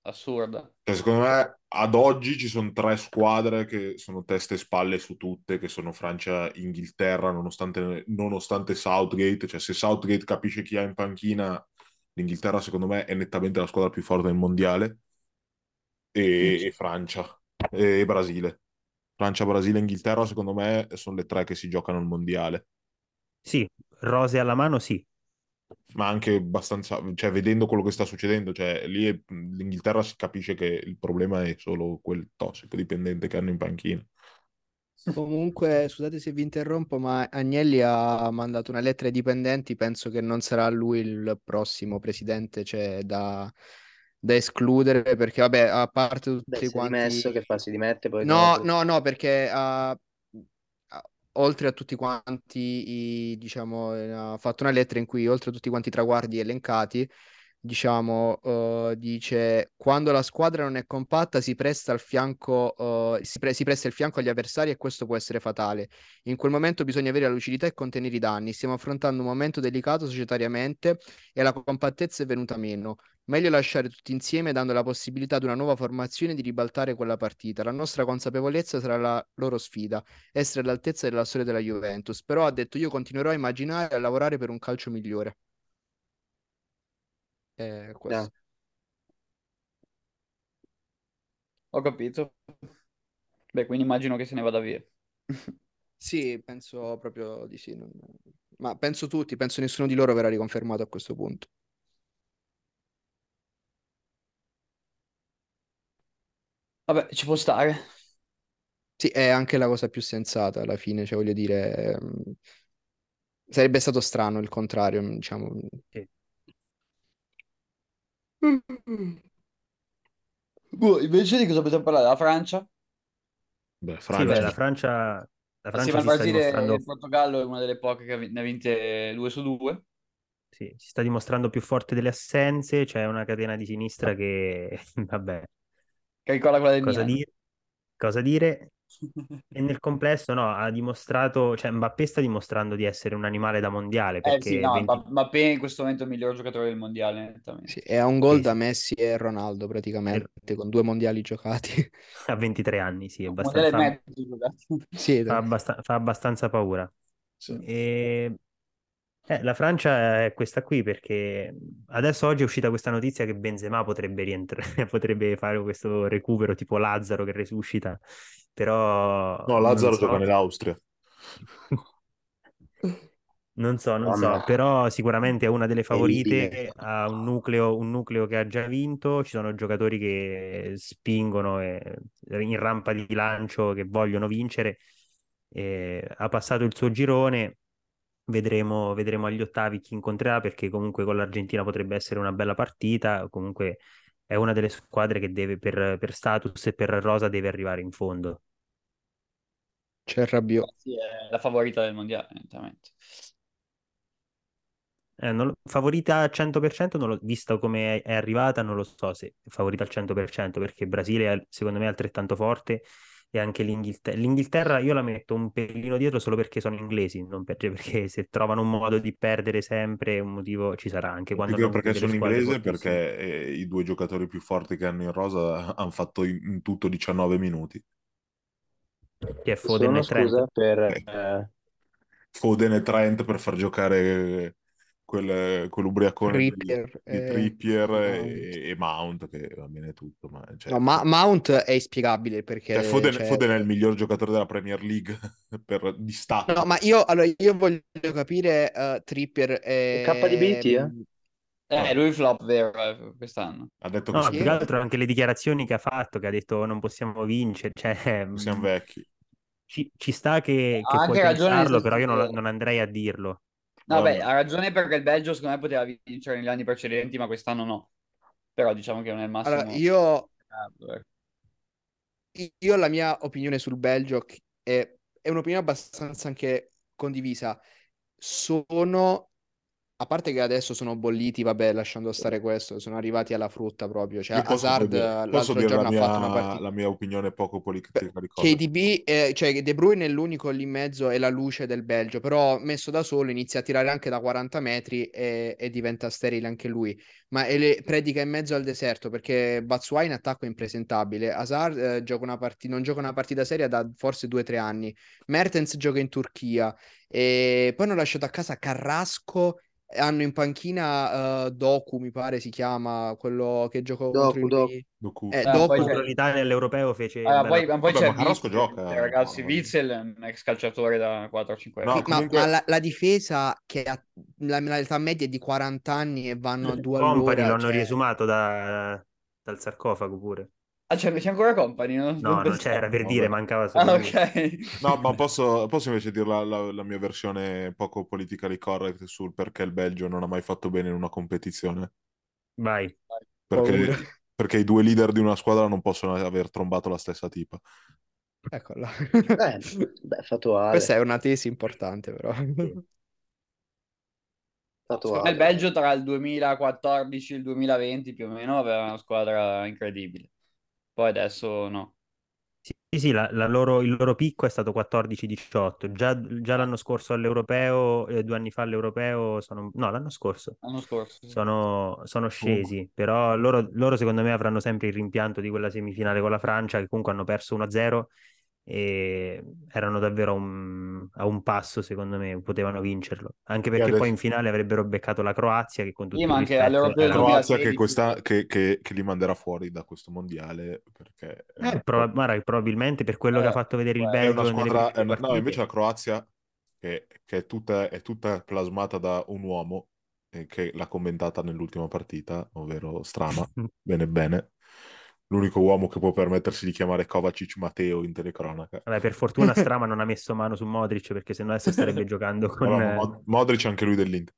assurda. Cioè, secondo me ad oggi ci sono tre squadre che sono teste e spalle su tutte, che sono Francia, Inghilterra, nonostante Southgate. Cioè, se Southgate capisce chi ha in panchina... L'Inghilterra, secondo me, è nettamente la squadra più forte del mondiale, e Francia e Brasile. Francia, Brasile e Inghilterra, secondo me, sono le tre che si giocano al mondiale. Sì, rose alla mano, sì. Ma anche abbastanza, cioè, vedendo quello che sta succedendo, cioè, lì l'Inghilterra si capisce che il problema è solo quel tossico dipendente che hanno in panchina. Comunque, scusate se vi interrompo, ma Agnelli ha mandato una lettera ai dipendenti, penso che non sarà lui il prossimo presidente, cioè da escludere, perché vabbè, a parte tutti quanti... Messo che fa, si dimette poi... No, perché oltre a tutti quanti, diciamo, ha fatto una lettera in cui, oltre a tutti quanti i traguardi elencati, diciamo, dice: quando la squadra non è compatta si presta il fianco agli avversari e questo può essere fatale. In quel momento bisogna avere la lucidità e contenere i danni. Stiamo affrontando un momento delicato societariamente e la compattezza è venuta meno. Meglio lasciare tutti insieme, dando la possibilità ad una nuova formazione di ribaltare quella partita. La nostra consapevolezza sarà la loro sfida, essere all'altezza della storia della Juventus. Però ha detto: io continuerò a immaginare e a lavorare per un calcio migliore. Yeah. Ho capito. Beh, quindi immagino che se ne vada via. Sì, penso proprio di sì. Ma penso nessuno di loro verrà riconfermato a questo punto. Vabbè, ci può stare. Sì, è anche la cosa più sensata alla fine, cioè voglio dire, sarebbe stato strano il contrario, diciamo. Sì. Invece di cosa possiamo parlare? La Francia? Beh, Francia. Sì, la Francia si sta dimostrando... Il Portogallo è una delle poche che ne ha vinte 2-2. Sì, si sta dimostrando più forte delle assenze, c'è una catena di sinistra che vabbè. Che ricorda quella del Milan. Cosa dire? E nel complesso ha dimostrato, cioè Mbappé sta dimostrando di essere un animale da mondiale, perché Mbappé in questo momento è il miglior giocatore del mondiale nettamente. Sì, è un gol da Messi e Ronaldo praticamente, con 2 mondiali giocati a 23 anni, sì, è abbastanza... Sì, fa abbastanza paura. Sì. La Francia è questa qui, perché adesso oggi è uscita questa notizia che Benzema potrebbe rientrare, potrebbe fare questo recupero tipo Lazzaro che resuscita, però... No, Lazzaro gioca nell'Austria. Non so, però sicuramente è una delle favorite, ha un nucleo che ha già vinto, ci sono giocatori che spingono in rampa di lancio, che vogliono vincere, ha passato il suo girone... Vedremo agli ottavi chi incontrerà, perché comunque con l'Argentina potrebbe essere una bella partita. Comunque è una delle squadre che deve per status e per rosa deve arrivare in fondo. C'è il Rabiot. Sì, è la favorita del mondiale, evidentemente. Favorita al 100%, non l'ho vista come è arrivata, non lo so se è favorita al 100%, perché Brasile è, secondo me, altrettanto forte. E anche l'Inghilterra io la metto un pelino dietro solo perché sono inglesi, non perché se trovano un modo di perdere sempre un motivo ci sarà, anche quando non perché sono inglese, perché i due giocatori più forti che hanno in rosa hanno fatto in tutto 19 minuti, che è Foden e Trent, Foden e Trent per far giocare quell'ubriacone di Trippier e Mount, che va bene tutto, ma, cioè, no, ma Mount è ispiegabile, perché Foden è il miglior giocatore della Premier League per distacco. No, ma io voglio capire Trippier e KDB, lui flop vero quest'anno, ha detto no, più che altro anche le dichiarazioni che ha fatto, che ha detto non possiamo vincere, cioè siamo vecchi, ci sta che puoi pensarlo, però io non andrei a dirlo. No, beh, ha ragione, perché il Belgio secondo me poteva vincere negli anni precedenti, ma quest'anno no. Però diciamo che non è il massimo. Allora, io la mia opinione sul Belgio è un'opinione abbastanza anche condivisa. A parte che adesso sono bolliti, vabbè, lasciando stare questo, sono arrivati alla frutta proprio. Cioè, Hazard l'altro giorno ha fatto una partita. La mia opinione è poco politica. KDB, cioè De Bruyne è l'unico lì in mezzo, è la luce del Belgio, però messo da solo inizia a tirare anche da 40 metri e diventa sterile anche lui. Ma predica in mezzo al deserto, perché Batshuayi in attacco è impresentabile. Hazard non gioca una partita seria da forse 2-3 anni. Mertens gioca in Turchia. E poi hanno lasciato a casa Carrasco. Hanno in panchina Doku, mi pare si chiama, quello che giocò contro dopo l'Italia all'Europeo fece. Poi c'è Carrasco, gioca ragazzi, Witzel è un ex calciatore da 4-5 anni. Comunque... Ma la difesa che ha l'età media è di 40 anni e vanno a due all'ora. Company l'hanno riesumato dal sarcofago pure. Ah, cioè, c'è ancora Company? Non c'era, per dire, mancava solo. Okay. No, ma posso invece dire la mia versione poco politically correct sul perché il Belgio non ha mai fatto bene in una competizione? Vai. Perché i due leader di una squadra non possono aver trombato la stessa tipa. Eccola. Fattuale. Questa è una tesi importante, però. Fattuale. Il Belgio tra il 2014 e il 2020 più o meno aveva una squadra incredibile. Poi adesso no. Sì, il loro picco è stato 14-18. Già l'anno scorso all'Europeo, 2 anni fa all'Europeo, l'anno scorso. Sono scesi, però loro secondo me avranno sempre il rimpianto di quella semifinale con la Francia, che comunque hanno perso 1-0 e erano davvero a un passo, secondo me, potevano vincerlo. Anche perché poi in finale avrebbero beccato la Croazia, che con tutti i rispetti, la Croazia che li manderà fuori da questo mondiale, perché probabilmente per quello che ha fatto vedere il Belgio. Invece la Croazia che è tutta plasmata da un uomo che l'ha commentata nell'ultima partita, ovvero Strama. bene. L'unico uomo che può permettersi di chiamare Kovacic Matteo in telecronaca. Vabbè, per fortuna Strama non ha messo mano su Modric, perché sennò adesso starebbe giocando con... Modric anche lui dell'Inter.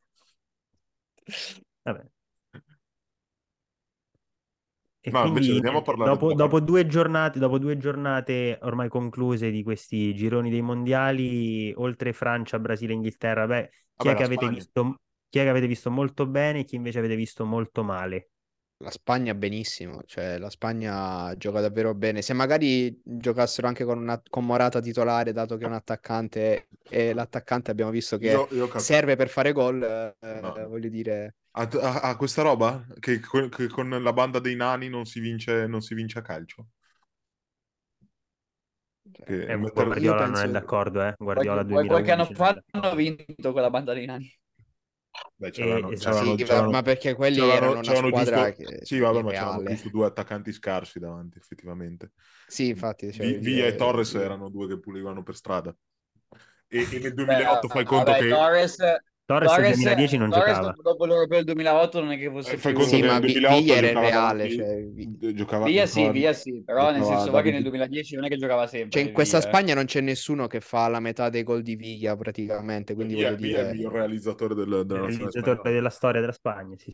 Vabbè. E quindi, andiamo a parlare dopo due giornate ormai concluse di questi gironi dei mondiali, oltre Francia, Brasile, Inghilterra, chi è che avete visto molto bene e chi invece avete visto molto male? La Spagna benissimo, cioè la Spagna gioca davvero bene. Se magari giocassero anche con Morata titolare, dato che è un attaccante, e l'attaccante abbiamo visto che serve per fare gol, voglio dire... A questa roba? Che con la banda dei nani non si vince a calcio? Guardiola non è d'accordo, Guardiola 2011. Qualche anno fa hanno vinto con la banda dei nani. Beh, ma perché quelli erano una squadra giusto, ma c'erano giusto due attaccanti scarsi davanti, effettivamente. Sì, infatti. Villa e Torres erano due che pulivano per strada. E nel 2008 fai conto che... Torres Torres nel 2010 non giocava. Dopo l'Europeo del 2008 non è che fosse più... Sì, ma Villa era reale. Villa sì, però nel senso va che nel 2010 non è che giocava sempre. Cioè in questa Spagna non c'è nessuno che fa la metà dei gol di Villa praticamente, quindi voglio dire... è il realizzatore della storia della Spagna, sì.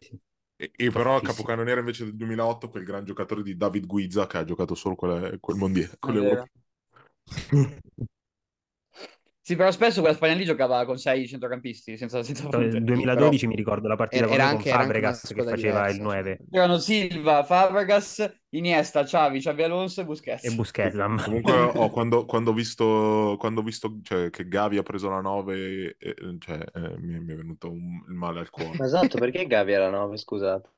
E però capocannoniere invece del 2008 per il gran giocatore di David Guiza, che ha giocato solo quel mondiale. Sì, però spesso quella Spagna lì giocava con 6 centrocampisti senza nel 2012 però... mi ricordo la partita con Fabregas che faceva diversa. Il 9 erano Silva, Fabregas, Iniesta, Xavi Alonso e Busquets. Comunque quando ho visto cioè, che Gavi ha preso la 9 mi è venuto il male al cuore. Esatto, perché Gavi era 9, scusate.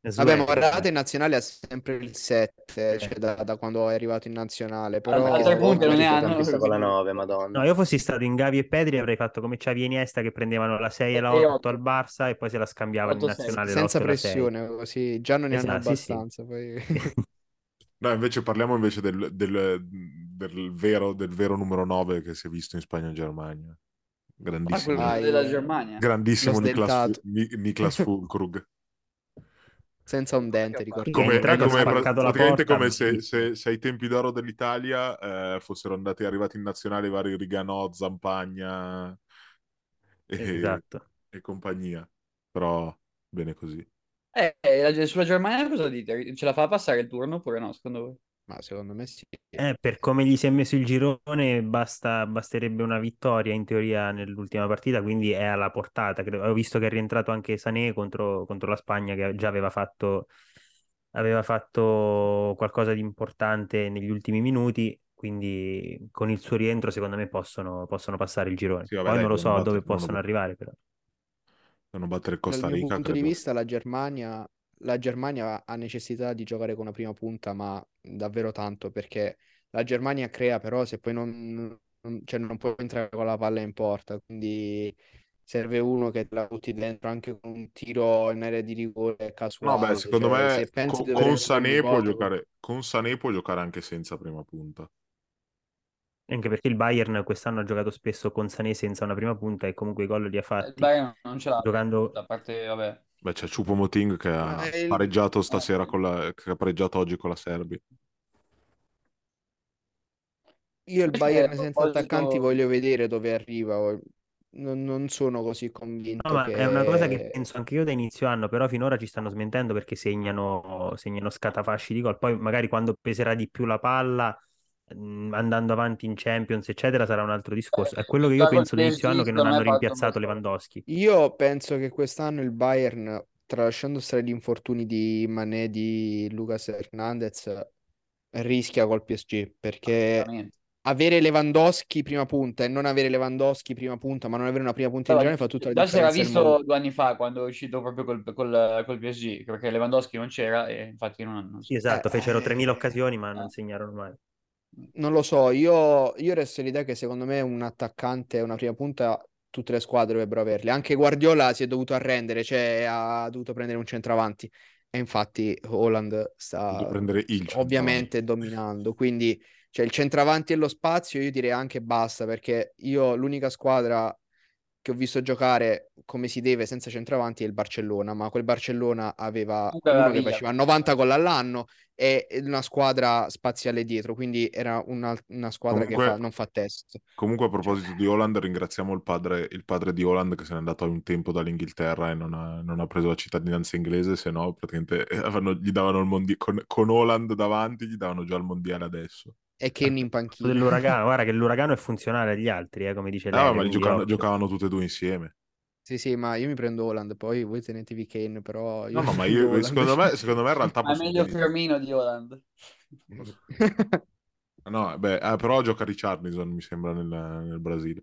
Vabbè, ma guardate, in nazionale ha sempre il 7, cioè da quando è arrivato in nazionale. Però a 3 punti non ne hanno con la 9, madonna. No, io fossi stato in Gavi e Pedri avrei fatto come Xavi e Iniesta che prendevano la 6 e la 8 al Barça e poi se la scambiavano in nazionale senza pressione, così già non ne hanno abbastanza. Poi... No, invece parliamo invece del vero numero 9 che si è visto in Spagna e Germania. Grandissimo. Della Germania. Grandissimo Niklas Füllkrug. Senza un dente, ricordo. Come se ai tempi d'oro dell'Italia fossero arrivati in nazionale vari Riganò, Zampagna e compagnia. Però bene così. Sulla Germania cosa dite? Ce la fa passare il turno oppure no, secondo voi? Ma secondo me sì. Per come gli si è messo il girone basterebbe una vittoria in teoria nell'ultima partita, quindi è alla portata. Ho visto che è rientrato anche Sané contro la Spagna, che già aveva fatto qualcosa di importante negli ultimi minuti, quindi con il suo rientro secondo me possono passare il girone. Sì, vabbè, poi non lo so dove possono arrivare, però. Devono battere Costa Rica. Dal mio punto di vista la Germania... La Germania ha necessità di giocare con una prima punta, ma davvero tanto, perché la Germania crea, però se poi non può entrare con la palla in porta, quindi serve uno che la butti dentro anche con un tiro in area di rigore casuale. No, beh, secondo me con Sané può giocare anche senza prima punta. Anche perché il Bayern quest'anno ha giocato spesso con Sané senza una prima punta e comunque i gol li ha fatti. Il Bayern non ce l'ha, giocando da parte, vabbè. Beh, c'è Choupo-Moting che ha pareggiato stasera che ha pareggiato oggi con la Serbia. Io il Bayern senza attaccanti voglio vedere dove arriva. Non sono così convinto. No, ma è una cosa che penso anche io da inizio anno, però finora ci stanno smentendo perché segnano scatafasci di gol. Poi magari quando peserà di più la palla, andando avanti in Champions eccetera, sarà un altro discorso. È quello che io penso l'inizio anno, che non hanno rimpiazzato Lewandowski. Io penso che quest'anno il Bayern, tralasciando stare gli infortuni di Mané, di Lucas Hernandez, rischia col PSG, perché avere Lewandowski prima punta e non avere Lewandowski prima punta, ma non avere una prima punta in generale, fa tutta la differenza. Già si era visto 2 anni fa quando è uscito proprio col PSG, perché Lewandowski non c'era e infatti non hanno... Sì, esatto, fecero 3.000 occasioni ma non segnarono mai. Non lo so, io resto l'idea che secondo me un attaccante e una prima punta tutte le squadre dovrebbero averle. Anche Guardiola si è dovuto arrendere, cioè ha dovuto prendere un centravanti e infatti Haaland sta ovviamente dominando, quindi cioè, il centravanti e lo spazio io direi anche basta, perché io l'unica squadra che ho visto giocare come si deve senza centravanti è il Barcellona, ma quel Barcellona aveva uno che faceva 90 gol all'anno e una squadra spaziale dietro, quindi era una squadra che non fa test. Comunque a proposito di Haaland, ringraziamo il padre di Haaland che se n'è andato un tempo dall'Inghilterra e non ha preso la cittadinanza inglese, se no praticamente gli davano il mondiale con Haaland davanti, gli davano già il mondiale adesso. E che in panchina dell'uragano, guarda che l'uragano è funzionale agli altri, come dice lei. No, ma giocavano tutte e due insieme. Sì, ma io mi prendo Haaland, poi voi tenetevi Kane, però... Io no, ma io, secondo me in realtà... Ma è meglio Firmino di Haaland. No, beh, però gioca Richarlison, mi sembra, nel Brasile.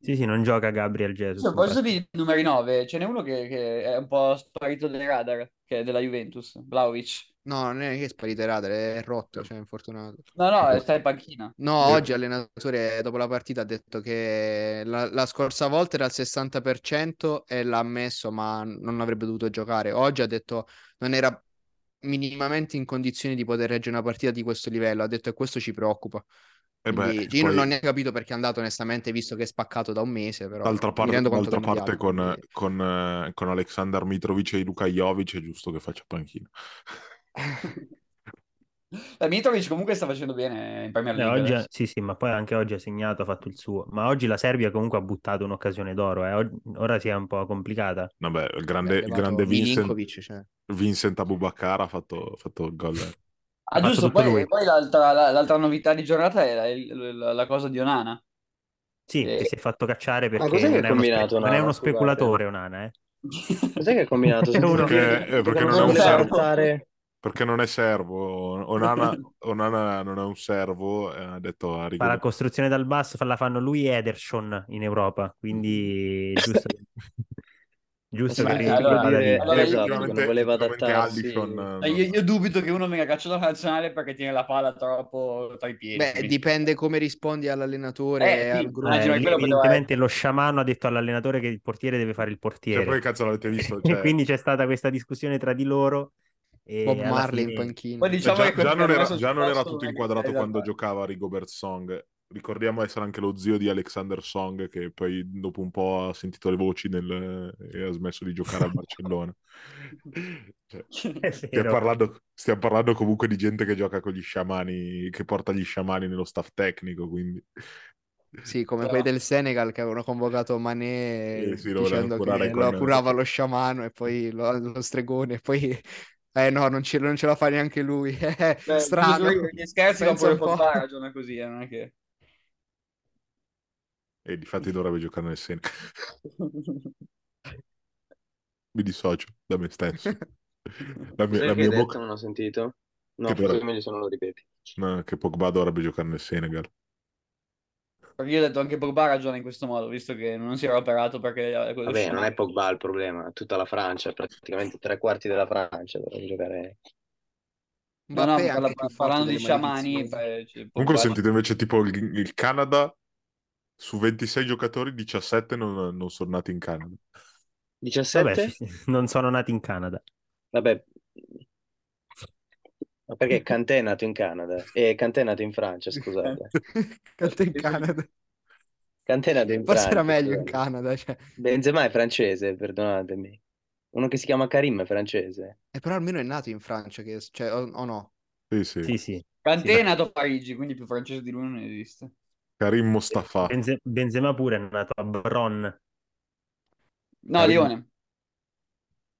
Sì, non gioca Gabriel Jesus. Cioè, posso dire numeri 9? Ce n'è uno che è un po' sparito dai radar, che è della Juventus, Vlahovic. No, non è che è sparito il radar, è rotto, cioè infortunato. No, sta in panchina. No, oggi l'allenatore dopo la partita ha detto che la scorsa volta era al 60% e l'ha ammesso, ma non avrebbe dovuto giocare. Oggi ha detto non era minimamente in condizioni di poter reggere una partita di questo livello, ha detto e questo ci preoccupa. Gino poi... non ne ho capito perché è andato, onestamente, visto che è spaccato da un mese. Però d'altra parte con Aleksandar Mitrovic e Luka Jovic è giusto che faccia panchina. La Mitrovic comunque sta facendo bene in Premier League oggi, sì, ma poi anche oggi ha segnato, ha fatto il suo. Ma oggi la Serbia comunque ha buttato un'occasione d'oro, ora si è un po' complicata. Vabbè, il grande Vincent Abubakar ha fatto il gol. Ah, giusto, poi l'altra novità di giornata è la cosa di Onana. Sì, che si è fatto cacciare perché non è uno speculatore, Onana, Cos'è che ha combinato? Perché non è un servo. Perché non è servo. Onana non è un servo, ha detto Ari. Fa la costruzione dal basso, la fanno lui e Ederson in Europa, quindi giusto. Giusto, voleva adattarsi. Io dubito che uno venga cacciato dalla nazionale perché tiene la palla troppo tra i piedi. Beh, dipende come rispondi all'allenatore e al gruppo. Evidentemente lo sciamano ha detto all'allenatore che il portiere deve fare il portiere. Cioè, poi cazzo l'avete visto? Cioè... Quindi c'è stata questa discussione tra di loro. E Bob Marley in panchina. Poi diciamo che già non era tutto inquadrato quando giocava Rigobert Song. Ricordiamo essere anche lo zio di Alexander Song, che poi dopo un po' ha sentito le voci e ha smesso di giocare a Barcellona. Stiamo parlando comunque di gente che gioca con gli sciamani, che porta gli sciamani nello staff tecnico, quindi... Sì, come quelli del Senegal che avevano convocato Mané dicendo che lo curava lo sciamano e poi lo stregone e poi... no, non ce la fa neanche lui. Strano. Gli scherzi non puoi portare, ragiona così, non è che... E difatti dovrebbe giocare nel Senegal. Mi dissocio da me stesso. La mia bocca non ho sentito. No, forse meglio se non lo ripeti. No, che Pogba dovrebbe giocare nel Senegal. Perché io ho detto anche Pogba ragiona in questo modo, visto che non si era operato perché... Vabbè, non è Pogba il problema, è tutta la Francia, praticamente 3/4 della Francia dovrebbe giocare. No, parlando di sciamani... Comunque sentite invece tipo il Canada, su 26 giocatori, 17 non sono nati in Canada. 17? Vabbè, non sono nati in Canada. Vabbè, ma perché Kanté è nato in Canada? Kanté è nato in Francia, scusate. Kanté è nato in Francia. Forse era meglio in Canada. Cioè. Benzema è francese, perdonatemi. Uno che si chiama Karim è francese. Però almeno è nato in Francia, o no? Sì. Kanté è nato a Parigi, quindi più francese di lui non esiste. Karim Mostafa. Benzema pure è nato a Bron. No, Karim... Lione.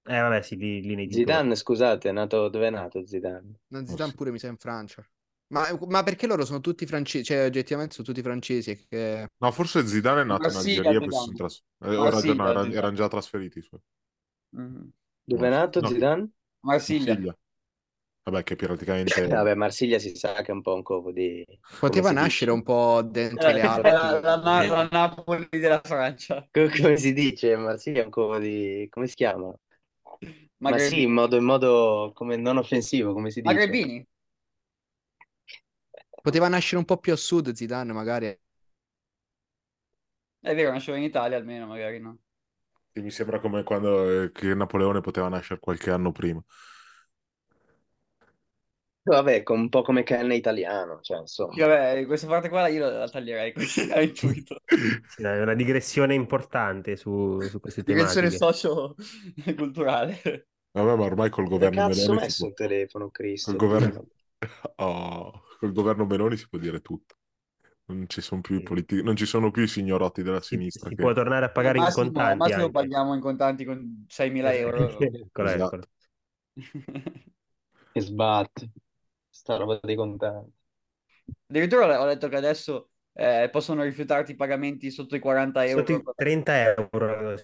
Vabbè, sì, lì Zidane, scusate, dove è nato Zidane? No, Zidane pure mi sa in Francia. Ma perché loro sono tutti francesi? Cioè, oggettivamente sono tutti francesi che... No, forse Zidane è nato in Algeria, poi erano già trasferiti. Dove è nato Zidane? Marsiglia. Vabbè, che praticamente... Vabbè, Marsiglia si sa che è un po' un covo di... Poteva nascere un po' dentro le Alpi. La Napoli della Francia. Come si dice? Marsiglia è un covo di... Come si chiama? Ma sì, in modo come non offensivo, come si dice. Magrebini. Poteva nascere un po' più a sud Zidane, magari. È vero, nasceva in Italia almeno, magari no. Sì, mi sembra come quando che Napoleone poteva nascere qualche anno prima. Vabbè, un po' come Ken italiano, cioè insomma. Vabbè, questa parte qua io la taglierei, così hai intuito. Sì, è una digressione importante su queste tematiche. Digressione socio-culturale. Vabbè, ma ormai col governo Meloni... Cazzo, messo il telefono, Cristo. Col governo Meloni si può dire tutto. Non ci sono più i signorotti della sinistra. Si può tornare a pagare in contanti. Al massimo paghiamo in contanti con 6.000 euro. Ecco. E sbatte. Sta roba dei contanti. Addirittura ho detto che adesso possono rifiutarti i pagamenti sotto i 40 euro. Sotto i 30 euro.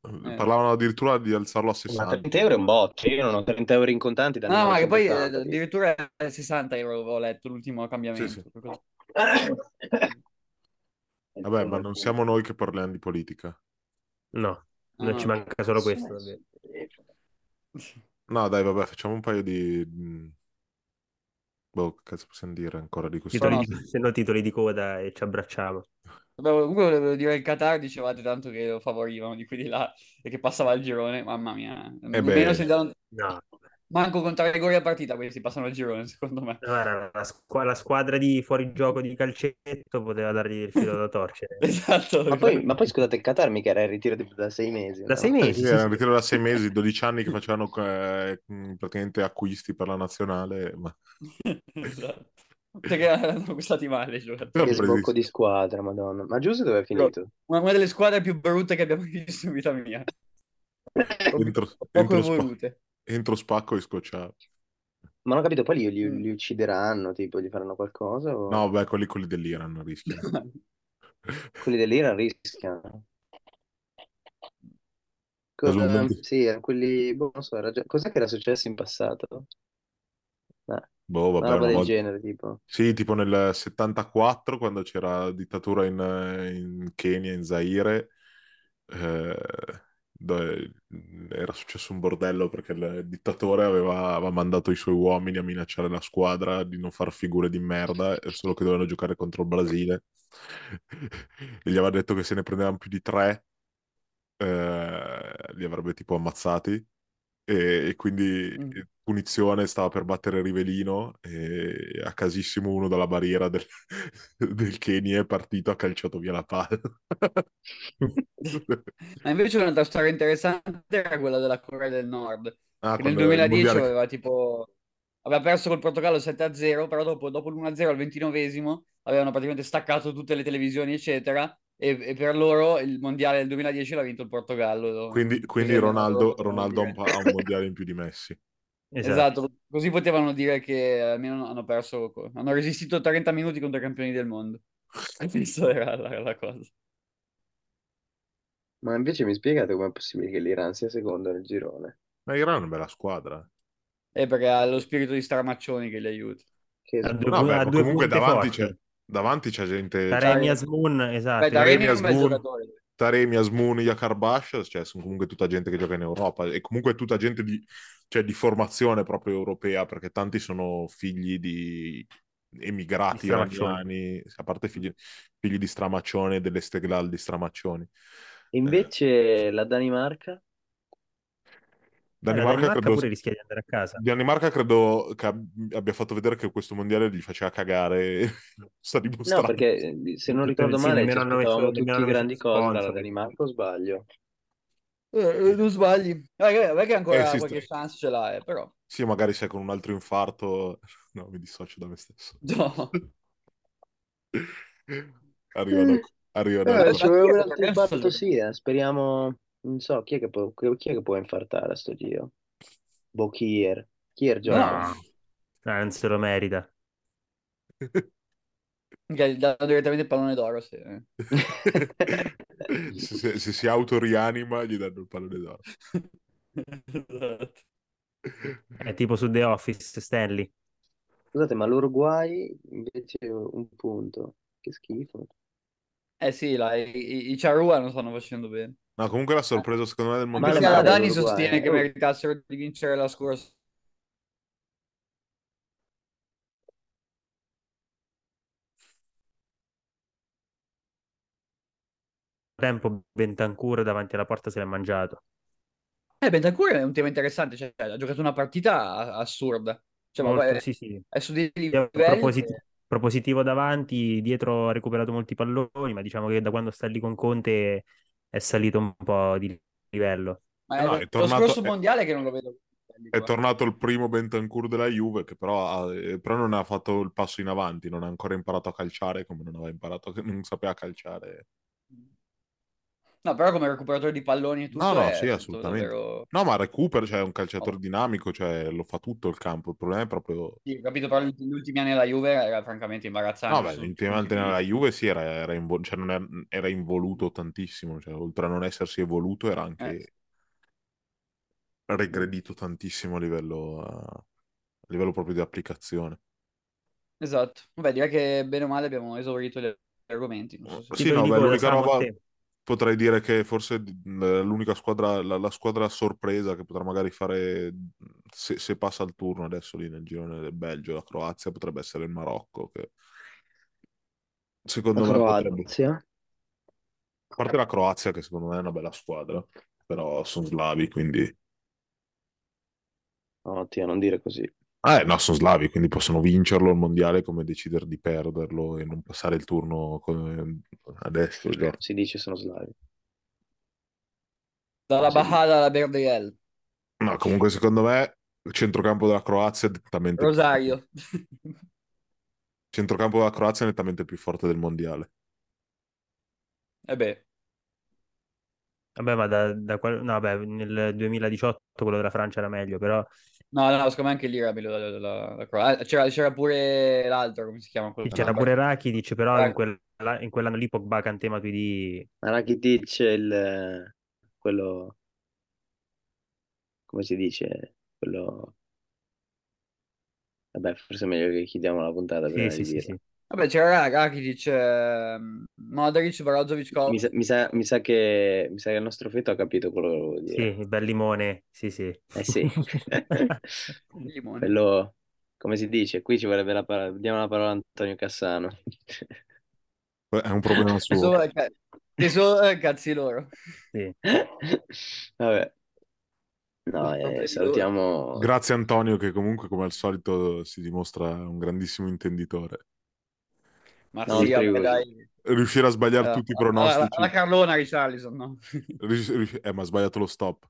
Parlavano addirittura di alzarlo a 60. Ma 30 euro è un botto. Io non ho 30 euro in contanti. No, ma che poi addirittura 60 euro ho letto l'ultimo cambiamento. Sì. Vabbè, ma non siamo noi che parliamo di politica. No, non ci manca solo questo. No, dai, vabbè, facciamo un paio di... Boh, cazzo possiamo dire ancora di questo? Se no, titoli di coda e ci abbracciamo. Vabbè, comunque volevo dire, il Qatar dicevate tanto che lo favorivano di qui di là e che passava il girone, mamma mia. Meno se danno... No, Manco contro rigori a partita, questi passano al girone, secondo me. Guarda, la squadra di fuorigioco di calcetto poteva dargli il filo da torcere. Esatto. Ma poi scusate, il Qatar mica era il ritiro da 6 mesi. Da 6 mesi? Era il ritiro da 6 mesi, 12 anni che facevano praticamente acquisti per la nazionale. Ma... esatto. Perché erano acquistati male. Cioè. Che sbocco di squadra, madonna. Ma Giuse dove è finito? Una delle squadre più brutte che abbiamo visto in vita mia. Poco volute. Entro spacco e scocciato. Ma non ho capito, poi li uccideranno, tipo, gli faranno qualcosa? O... No, beh, quelli dell'Iran rischiano. Quelli dell'Iran rischiano. Sì, quelli... Boh, non so, cos'è che era successo in passato? Boh, vabbè, una roba del genere, tipo. Sì, tipo nel 74, quando c'era la dittatura in Kenya, in Zaire... era successo un bordello perché il dittatore aveva mandato i suoi uomini a minacciare la squadra di non far figure di merda, solo che dovevano giocare contro il Brasile e gli aveva detto che se ne prendevano più di 3 li avrebbe tipo ammazzati e quindi punizione, stava per battere Rivelino e a casissimo uno dalla barriera del Kenya è partito, ha calciato via la palla. Ma invece un'altra storia interessante era quella della Corea del Nord, che nel 2010 mondiale... aveva perso col Portogallo 7-0, però dopo l'1-0 al 29esimo avevano praticamente staccato tutte le televisioni eccetera, e per loro il mondiale del 2010 l'ha vinto il Portogallo, quindi Ronaldo ha un mondiale in più di Messi. Esatto, così potevano dire che almeno hanno resistito 30 minuti contro i campioni del mondo. Questa era la cosa. Ma invece mi spiegate com'è possibile che l'Iran sia secondo nel girone? Ma l'Iran è una bella squadra. È perché ha lo spirito di Stramaccioni che li aiuta. Comunque davanti c'è gente... Taremi Asmoun, esatto. Taremi, Asmoun, Yakarbasha, cioè sono comunque tutta gente che gioca in Europa e comunque tutta gente di formazione proprio europea, perché tanti sono figli di emigrati iraniani, a parte figli di Stramaccione, delle Steglal di Stramaccioni. Invece la Danimarca? Danimarca pure rischia di andare a casa. Danimarca credo che abbia fatto vedere che questo mondiale gli faceva cagare. Sta dimostrando. No, perché se non ricordo male ci aspettavamo tutti grandi cose dalla Danimarca, o sbaglio? Non sbagli. Perché ancora qualche chance ce l'ha, però. Sì, magari se con un altro infarto... No, mi dissocio da me stesso. No. Arriva c'avevo un altro infarto, sì, speriamo... Non so, chi è che può infartare a sto giro? Boh, chi è gioca? No, non se lo merita. Gli dà direttamente il pallone d'oro, sì. se si autorianima gli danno il pallone d'oro. Esatto. È tipo su The Office, Stanley. Scusate, ma l'Uruguay invece un punto. Che schifo. Eh sì, i Charrua non stanno facendo bene. No, comunque la sorpresa secondo me del mondiale. Ma Adani sostiene che meritassero di vincere la scorsa. Tempo Bentancur davanti alla porta se l'è mangiato. Bentancur è un tema interessante, cioè ha giocato una partita assurda. Cioè, molto, vabbè, sì. È su dei livelli propositivo davanti, dietro ha recuperato molti palloni, ma diciamo che da quando sta lì con Conte è salito un po' di livello. Ma lo scorso mondiale che non lo vedo. È tornato il primo Bentancur della Juve, che però non ha fatto il passo in avanti, non ha ancora imparato a calciare, come non aveva imparato, non sapeva calciare. No, però come recuperatore di palloni e tutto. No, sì, assolutamente. Davvero... No, ma recupera, cioè è un calciatore dinamico, cioè lo fa tutto il campo, il problema è proprio... Sì, ho capito, però negli ultimi anni la Juve era francamente imbarazzante. No, beh, negli ultimi anni la Juve sì, era involuto tantissimo, cioè oltre a non essersi evoluto era anche regredito tantissimo a livello proprio di applicazione. Esatto, vabbè, direi che bene o male abbiamo esaurito gli argomenti. Non so se... Sì, no, beh, l'unica roba... Potrei dire che forse l'unica squadra, la squadra sorpresa che potrà magari fare, se passa il turno adesso lì nel girone del Belgio, la Croazia, potrebbe essere il Marocco. Che secondo me Croazia? Potrebbe... A parte la Croazia, che secondo me è una bella squadra, però sono slavi, quindi... No, Tia, non dire così. Ah, no, sono slavi, quindi possono vincerlo il mondiale come decidere di perderlo e non passare il turno adesso. Si dice sono slavi. Dalla Bahada alla Berdiel. No, comunque secondo me il centrocampo della Croazia è nettamente Rosario. Centrocampo della Croazia è nettamente più forte del mondiale. E beh. Vabbè, ma no, beh, nel 2018 quello della Francia era meglio, però... No, secondo me anche lì era meglio la Croazia. C'era pure l'altro, come si chiama? C'era pure Rakitic, però in quell'anno lì Pogba, Kanté, Matuidi... Rakitic è quello... come si dice? Quello... Vabbè, forse è meglio che chiudiamo la puntata. Sì. Vabbè, c'era Rakitic, Modric, Brozovic, mi sa che il nostro Fetto ha capito quello che volevo dire. Sì, il bel limone, sì. Sì. Limone. Quello, come si dice? Qui ci vorrebbe diamo la parola a Antonio Cassano. È un problema suo. Che sono cazzi loro. Sì. Vabbè. No, salutiamo. Grazie Antonio, che comunque come al solito si dimostra un grandissimo intenditore. Ma no, sì, dai. Riuscire a sbagliare tutti i pronostici. La Carlona Richarlison, no? Ma ha sbagliato lo stop.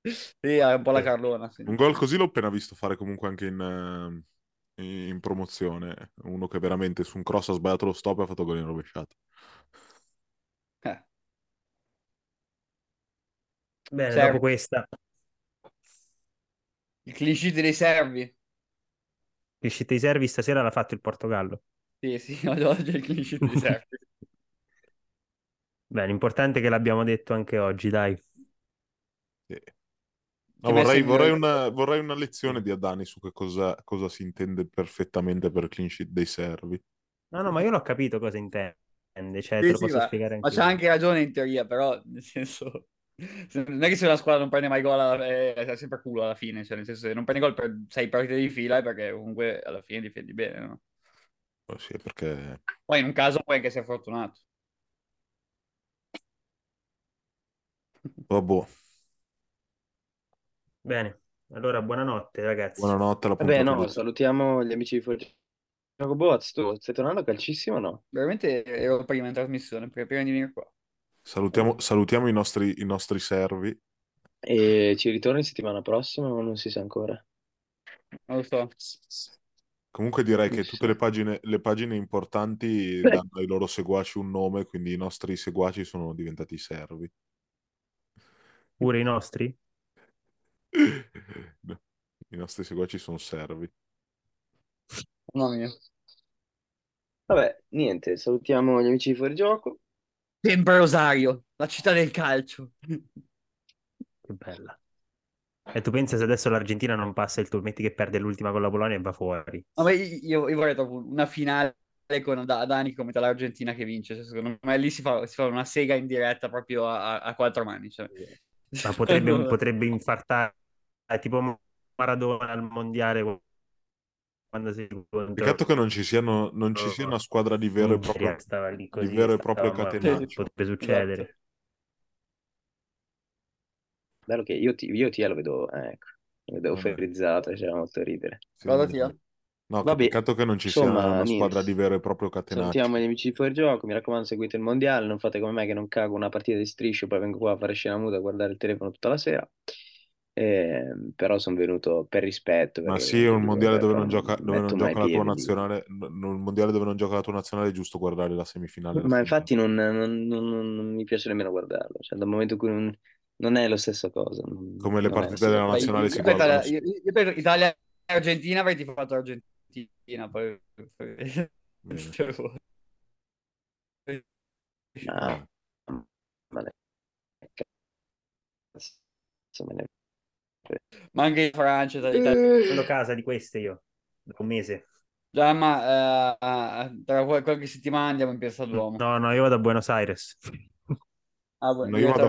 Sì, è un po' la Carlona, sì. Un gol così l'ho appena visto fare comunque anche in promozione. Uno che veramente su un cross ha sbagliato lo stop e ha fatto gol in rovesciata. Bene, dopo questa. Il cliché dei servi. Il cliché dei servi stasera l'ha fatto il Portogallo. Sì, oggi è il cliché di sempre. Beh, l'importante è che l'abbiamo detto anche oggi, dai. Sì. No, vorrei una lezione di Adani su che cosa si intende perfettamente per clean sheet dei servi. No, ma io l'ho capito cosa intende, cioè te lo posso spiegare anche. Ma c'ha anche ragione in teoria, però nel senso non è che se una squadra non prende mai gol è sempre culo alla fine, cioè nel senso se non prende gol per 6 partite di fila è perché comunque alla fine difendi bene, no? Sì, perché poi in un caso puoi anche essere fortunato. Vabbè. Bene, allora buonanotte ragazzi. Buonanotte. Vabbè, no, salutiamo gli amici di Forza Robots. Tu stai tornando calcissimo o no? Veramente ero prima in trasmissione, prima di venire qua. Salutiamo i nostri servi. E ci ritorni settimana prossima, ma non si sa ancora. Non lo so. Comunque direi che tutte le pagine importanti danno ai loro seguaci un nome, quindi i nostri seguaci sono diventati servi. Pure i nostri? I nostri seguaci sono servi. No, mio. Vabbè, niente, salutiamo gli amici di Fuorigioco. Sempre Rosario, la città del calcio. Che bella. E tu pensi se adesso l'Argentina non passa il turno, metti che perde l'ultima con la Polonia e va fuori. Vabbè, io vorrei proprio una finale con Adani come l'Argentina che vince, cioè, secondo me lì si fa una sega in diretta proprio a quattro mani, cioè. Ma potrebbe infartare tipo Maradona al mondiale quando si... Peccato che non ci sia una squadra di vero e proprio catenaccio. Potrebbe succedere, esatto. Bello che io lo vedo, ecco, lo vedo ferrizzato, c'era molto ridere. Sì, no, vabbè, peccato che non ci sia una squadra di vero e proprio catenaccio. Salutiamo gli amici di Fuori Gioco, mi raccomando seguite il mondiale, non fate come me che non cago una partita di striscio, poi vengo qua a fare scena muta a guardare il telefono tutta la sera. Però sono venuto per rispetto. Ma sì, un mondiale dove non gioca la tua nazionale, un mondiale dove non gioca la tua nazionale è giusto guardare la semifinale. Ma infatti non mi piace nemmeno guardarlo, cioè dal momento in cui non è la stessa cosa. Come le partite della nazionale si guardano. Io per Italia e Argentina avrei fatto Argentina. Poi... No. Ma anche in Francia, Italia. Sono casa di queste io, da un mese. Già, ma tra qualche settimana andiamo in Piazza Duomo. No, io vado a Buenos Aires. Ah, no, io vado a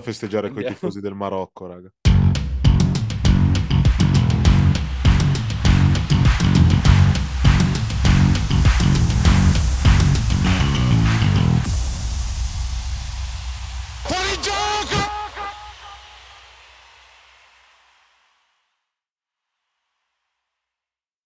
festeggiare con i tifosi del Marocco, raga.